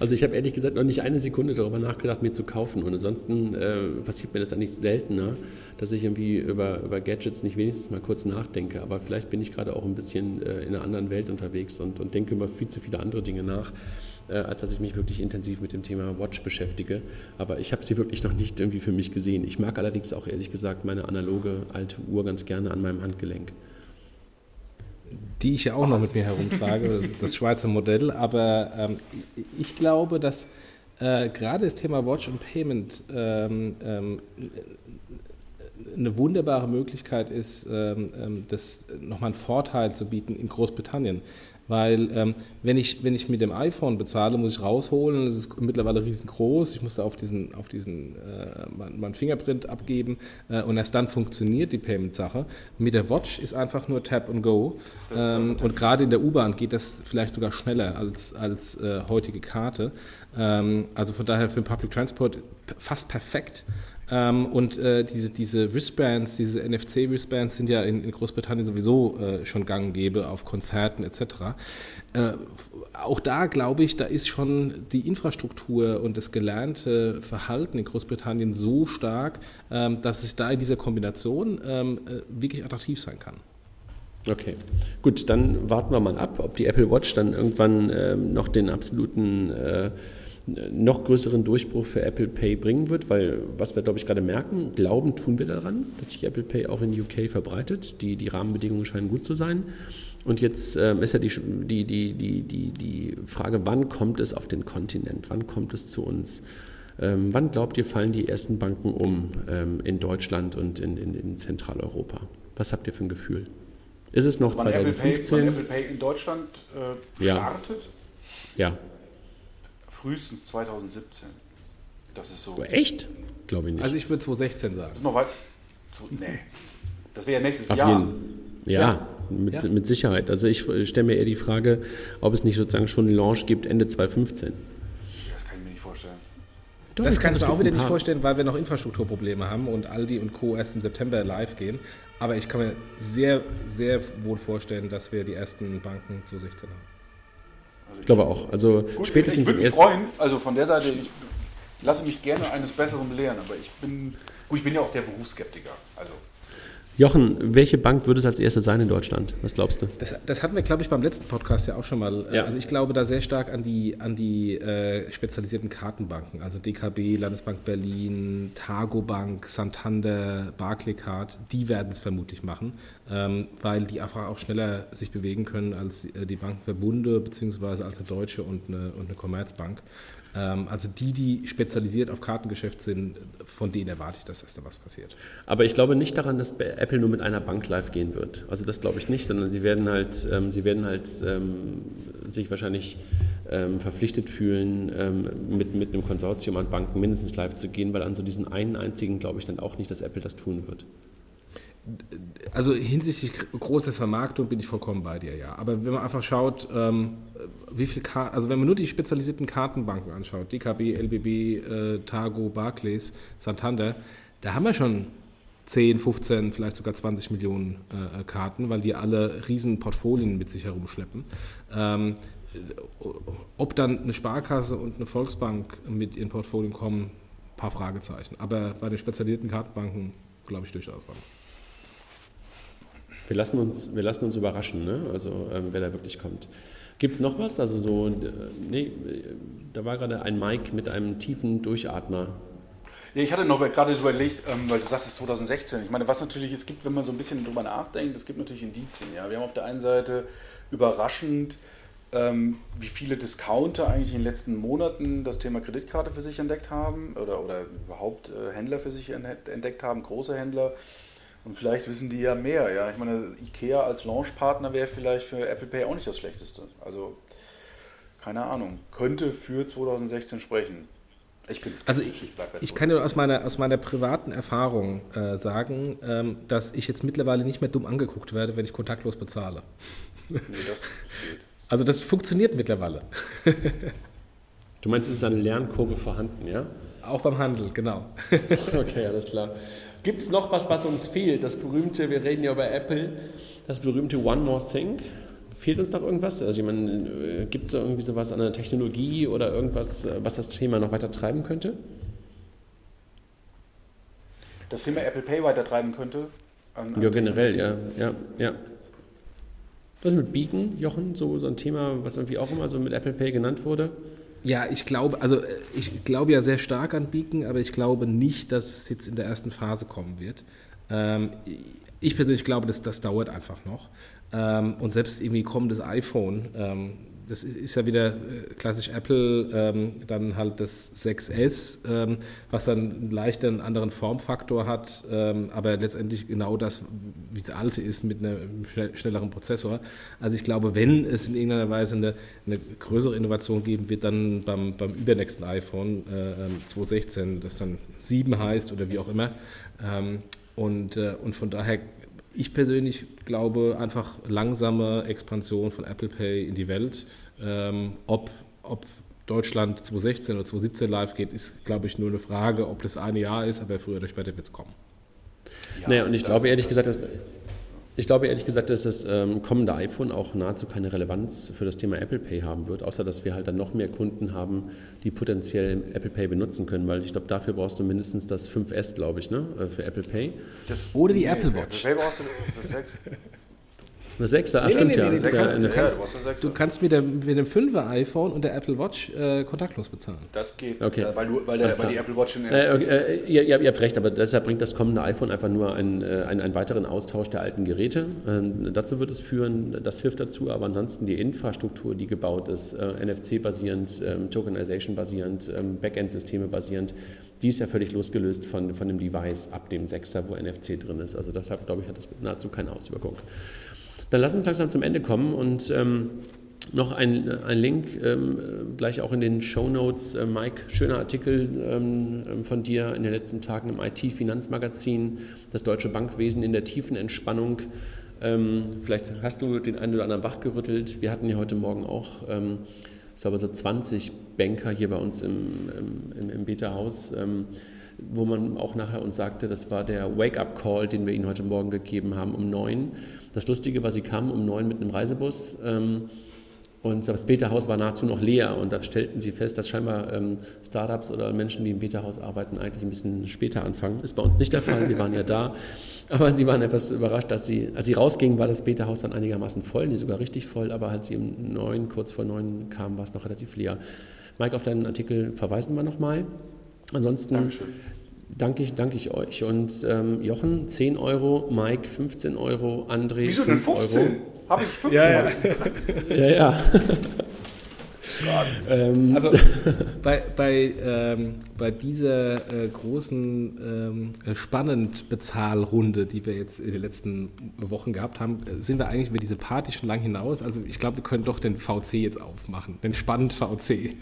Also ich habe ehrlich gesagt noch nicht eine Sekunde darüber nachgedacht, mir zu kaufen, und ansonsten äh, passiert mir das eigentlich seltener, dass ich irgendwie über, über Gadgets nicht wenigstens mal kurz nachdenke, aber vielleicht bin ich gerade auch ein bisschen äh, in einer anderen Welt unterwegs und, und denke über viel zu viele andere Dinge nach, äh, als dass ich mich wirklich intensiv mit dem Thema Watch beschäftige, aber ich habe sie wirklich noch nicht irgendwie für mich gesehen. Ich mag allerdings auch ehrlich gesagt meine analoge alte Uhr ganz gerne an meinem Handgelenk. Die ich ja auch noch mit mir herumtrage, das Schweizer Modell. Aber ähm, ich glaube, dass äh, gerade das Thema Watch und Payment ähm, ähm, eine wunderbare Möglichkeit ist, ähm, das nochmal einen Vorteil zu bieten in Großbritannien. Weil ähm, wenn ich wenn ich mit dem iPhone bezahle, muss ich rausholen, das ist mittlerweile riesengroß, ich muss da auf diesen, auf diesen äh, meinen Fingerprint abgeben äh, und erst dann funktioniert die Payment-Sache. Mit der Watch ist einfach nur Tap and Go, ähm, und gerade in der U-Bahn geht das vielleicht sogar schneller als, als äh, heutige Karte. Ähm, also von daher für den Public Transport fast perfekt. Ähm, und äh, diese, diese Wristbands, diese N F C-Wristbands sind ja in, in Großbritannien sowieso äh, schon gang und gäbe auf Konzerten et cetera. Äh, auch da glaube ich, da ist schon die Infrastruktur und das gelernte Verhalten in Großbritannien so stark, ähm, dass es da in dieser Kombination ähm, wirklich attraktiv sein kann. Okay, gut, dann warten wir mal ab, ob die Apple Watch dann irgendwann ähm, noch den absoluten... Äh noch größeren Durchbruch für Apple Pay bringen wird, weil, was wir, glaube ich, gerade merken, glauben tun wir daran, dass sich Apple Pay auch in U K verbreitet. Die, die Rahmenbedingungen scheinen gut zu sein. Und jetzt ähm, ist ja die, die, die, die, die, die Frage, wann kommt es auf den Kontinent? Wann kommt es zu uns? Ähm, wann, glaubt ihr, fallen die ersten Banken um ähm, in Deutschland und in, in, in Zentraleuropa? Was habt ihr für ein Gefühl? Ist es noch wann zwanzig fünfzehn? Apple Pay, wann Apple Pay in Deutschland äh, startet? Ja. Ja. Frühestens zwanzig siebzehn. Das ist so. Aber echt? Glaube ich nicht. Also ich würde zwanzig sechzehn sagen. Das ist noch weit. Nee. Das wäre ja nächstes Auf Jahr. Jeden. Ja, ja. Mit, ja, mit Sicherheit. Also ich stelle mir eher die Frage, ob es nicht sozusagen schon einen Launch gibt Ende zwanzig fünfzehn. Das kann ich mir nicht vorstellen. Doch, das kann ich mir auch wieder nicht vorstellen, weil wir noch Infrastrukturprobleme haben und Aldi und Co. erst im September live gehen. Aber ich kann mir sehr, sehr wohl vorstellen, dass wir die ersten Banken zwanzig sechzehn haben. Also ich, ich glaube auch. Also gut, spätestens ich würde mich freuen. Also von der Seite, ich lasse mich gerne eines Besseren belehren. Aber ich bin, gut, ich bin ja auch der Berufsskeptiker. Also. Jochen, welche Bank würde es als erste sein in Deutschland? Was glaubst du? Das, das hatten wir, glaube ich, beim letzten Podcast ja auch schon mal. Ja. Also ich glaube da sehr stark an die, an die äh, spezialisierten Kartenbanken, also D K B, Landesbank Berlin, Targobank, Santander, Barclaycard. Die werden es vermutlich machen, ähm, weil die einfach auch schneller sich bewegen können als äh, die Bankenverbunde beziehungsweise als eine Deutsche und eine, und eine Commerzbank. Also die, die spezialisiert auf Kartengeschäft sind, von denen erwarte ich, dass erst da was passiert. Aber ich glaube nicht daran, dass Apple nur mit einer Bank live gehen wird. Also das glaube ich nicht, sondern sie werden halt, ähm, sie werden halt ähm, sich wahrscheinlich ähm, verpflichtet fühlen, ähm, mit, mit einem Konsortium an Banken mindestens live zu gehen, weil an so diesen einen einzigen glaube ich dann auch nicht, dass Apple das tun wird. Also hinsichtlich großer Vermarktung bin ich vollkommen bei dir, ja. Aber wenn man einfach schaut, ähm, wie viel Kar- also wenn man nur die spezialisierten Kartenbanken anschaut, D K B, L B B, äh, Targo, Barclays, Santander, da haben wir schon zehn, fünfzehn, vielleicht sogar zwanzig Millionen äh, Karten, weil die alle riesen Portfolien mit sich herumschleppen. Ähm, ob dann eine Sparkasse und eine Volksbank mit ihren Portfolien kommen, ein paar Fragezeichen. Aber bei den spezialisierten Kartenbanken glaube ich durchaus was. Wir lassen uns, wir lassen uns überraschen, ne? Also ähm, wer da wirklich kommt. Gibt es noch was? Also so, äh, nee, da war gerade ein Mike mit einem tiefen Durchatmer. Ja, ich hatte noch gerade so überlegt, ähm, weil du sagst, es ist zwanzig sechzehn. Ich meine, was natürlich es gibt, wenn man so ein bisschen drüber nachdenkt, es gibt natürlich Indizien. Ja? Wir haben auf der einen Seite überraschend, ähm, wie viele Discounter eigentlich in den letzten Monaten das Thema Kreditkarte für sich entdeckt haben oder, oder überhaupt äh, Händler für sich entdeckt haben, große Händler. Und vielleicht wissen die ja mehr, ja. Ich meine, Ikea als Launchpartner wäre vielleicht für Apple Pay auch nicht das Schlechteste. Also, keine Ahnung. Könnte für zwanzig sechzehn sprechen. Ich bin also ich, ich, ich kann dir aus meiner, aus meiner privaten Erfahrung äh, sagen, ähm, dass ich jetzt mittlerweile nicht mehr dumm angeguckt werde, wenn ich kontaktlos bezahle. Nee, das geht. Also das funktioniert mittlerweile. Du meinst, es ist eine Lernkurve vorhanden, ja? Auch beim Handel, genau. Okay, alles klar. Gibt es noch was, was uns fehlt? Das berühmte, wir reden ja über Apple, das berühmte One More Thing. Fehlt uns noch irgendwas? Also ich meine, gibt es da irgendwie sowas an der Technologie oder irgendwas, was das Thema noch weiter treiben könnte? Das Thema Apple Pay weiter treiben könnte? An, an ja, generell, ja, ja, ja. Was ist mit Beacon, Jochen? So, so ein Thema, was irgendwie auch immer so mit Apple Pay genannt wurde? Ja, ich glaube, also ich glaube ja sehr stark an Beacon, aber ich glaube nicht, dass es jetzt in der ersten Phase kommen wird. Ähm, ich persönlich glaube, dass das dauert einfach noch. Ähm, und selbst irgendwie kommendes iPhone, ähm, das ist ja wieder klassisch Apple, ähm, dann halt das sechs S, ähm, was dann einen leichteren anderen Formfaktor hat, ähm, aber letztendlich genau das, wie es alte ist, mit einem schnelleren Prozessor. Also ich glaube, wenn es in irgendeiner Weise eine, eine größere Innovation geben wird, dann beim, beim übernächsten iPhone äh, zwanzig sechzehn, das dann sieben heißt oder wie auch immer. Ähm, und, äh, und von daher, ich persönlich glaube einfach langsame Expansion von Apple Pay in die Welt. Ähm, ob, ob Deutschland zwanzig sechzehn oder zwanzig siebzehn live geht, ist, glaube ich, nur eine Frage, ob das ein Jahr ist, aber früher oder später wird es kommen. Ja, naja, und ich glaube ehrlich gesagt, dass, ich glaube ehrlich gesagt, dass das ähm, kommende iPhone auch nahezu keine Relevanz für das Thema Apple Pay haben wird, außer dass wir halt dann noch mehr Kunden haben, die potenziell Apple Pay benutzen können, weil ich glaube, dafür brauchst du mindestens das fünf S, glaube ich, ne, für Apple Pay. Das, Oder die nee, Apple Watch. Apple Pay brauchst du das sechs. Das sechser, ach nee, stimmt nee, nee, ja. Nee, nee, sechser, du, kannst, du kannst mit dem, mit dem fünfer iPhone und der Apple Watch äh, kontaktlos bezahlen. Das geht, okay. weil, du, weil, der, weil die Apple Watch in der äh, okay, äh, ihr, ihr habt recht, aber deshalb bringt das kommende iPhone einfach nur einen, einen, einen weiteren Austausch der alten Geräte. Ähm, dazu wird es führen, das hilft dazu, aber ansonsten die Infrastruktur, die gebaut ist, äh, N F C-basierend, ähm, Tokenization-basierend, ähm, Backend-Systeme basierend, die ist ja völlig losgelöst von, von dem Device ab dem sechser, wo N F C drin ist. Also deshalb, glaube ich, hat das nahezu keine Auswirkung. Dann lass uns langsam zum Ende kommen und ähm, Noch ein, ein Link, ähm, gleich auch in den Shownotes. Äh, Mike, schöner Artikel ähm, von dir in den letzten Tagen im I T-Finanzmagazin, das deutsche Bankwesen in der tiefen Entspannung. Ähm, vielleicht hast du den einen oder anderen wachgerüttelt. Wir hatten ja heute Morgen auch ähm, so, aber so zwanzig Banker hier bei uns im, im, im Beta-Haus, ähm, wo man auch nachher uns sagte, das war der Wake-up-Call, den wir ihnen heute Morgen gegeben haben um neun. Das Lustige war, sie kamen um neun mit einem Reisebus. Ähm, Und das Beta-Haus war nahezu noch leer und da stellten sie fest, dass scheinbar ähm, Startups oder Menschen, die im Beta-Haus arbeiten, eigentlich ein bisschen später anfangen. Ist bei uns nicht der Fall, wir waren ja da. Aber die waren etwas überrascht, dass sie, als sie rausgingen, war das Beta-Haus dann einigermaßen voll, nicht sogar richtig voll, aber als sie um neun, kurz vor neun kamen, war es noch relativ leer. Mike, auf deinen Artikel verweisen wir nochmal. Ansonsten Dankeschön. danke ich, danke ich euch. Und ähm, Jochen, zehn Euro, Mike, fünfzehn Euro, André, Wieso denn fünfzehn? Euro. Habe ich fünf? Ja, ja. ja, ja. ähm, also bei, bei, ähm, bei dieser äh, großen ähm, spannend Bezahlrunde, die wir jetzt in den letzten Wochen gehabt haben, sind wir eigentlich über diese Party schon lang hinaus. Also ich glaube, wir können doch den V C jetzt aufmachen, den spannend V C.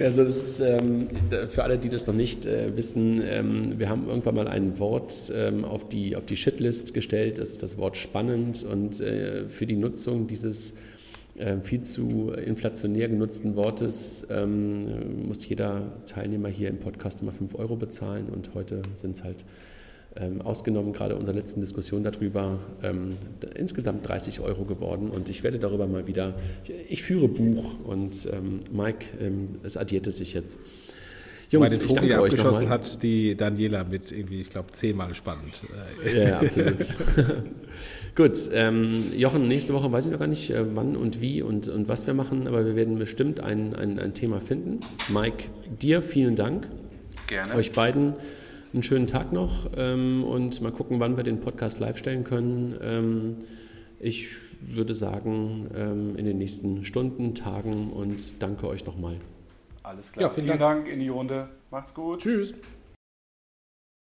Also das ist ähm, für alle, die das noch nicht äh, wissen, ähm, wir haben irgendwann mal ein Wort ähm, auf die, auf die Shitlist gestellt, das ist das Wort spannend, und äh, für die Nutzung dieses viel zu inflationär genutzten Wortes ähm, muss jeder Teilnehmer hier im Podcast immer fünf Euro bezahlen, und heute sind es halt ähm, ausgenommen gerade unserer letzten Diskussion darüber ähm, insgesamt dreißig Euro geworden, und ich werde darüber mal wieder, ich, ich führe Buch, und ähm, Mike, ähm, es addierte sich jetzt. Jungs, Weil den Vogel, der abgeschossen hat, die Daniela mit irgendwie, ich glaube, zehnmal spannend. Ja, absolut. Gut, ähm, Jochen, nächste Woche weiß ich noch gar nicht, wann und wie und, und was wir machen, aber wir werden bestimmt ein, ein, ein Thema finden. Mike, dir vielen Dank. Gerne. Euch beiden einen schönen Tag noch, ähm, und mal gucken, wann wir den Podcast live stellen können. Ähm, ich würde sagen, ähm, in den nächsten Stunden, Tagen, und danke euch nochmal. Alles klar. Ja, vielen, vielen Dank. Dank in die Runde. Macht's gut. Tschüss.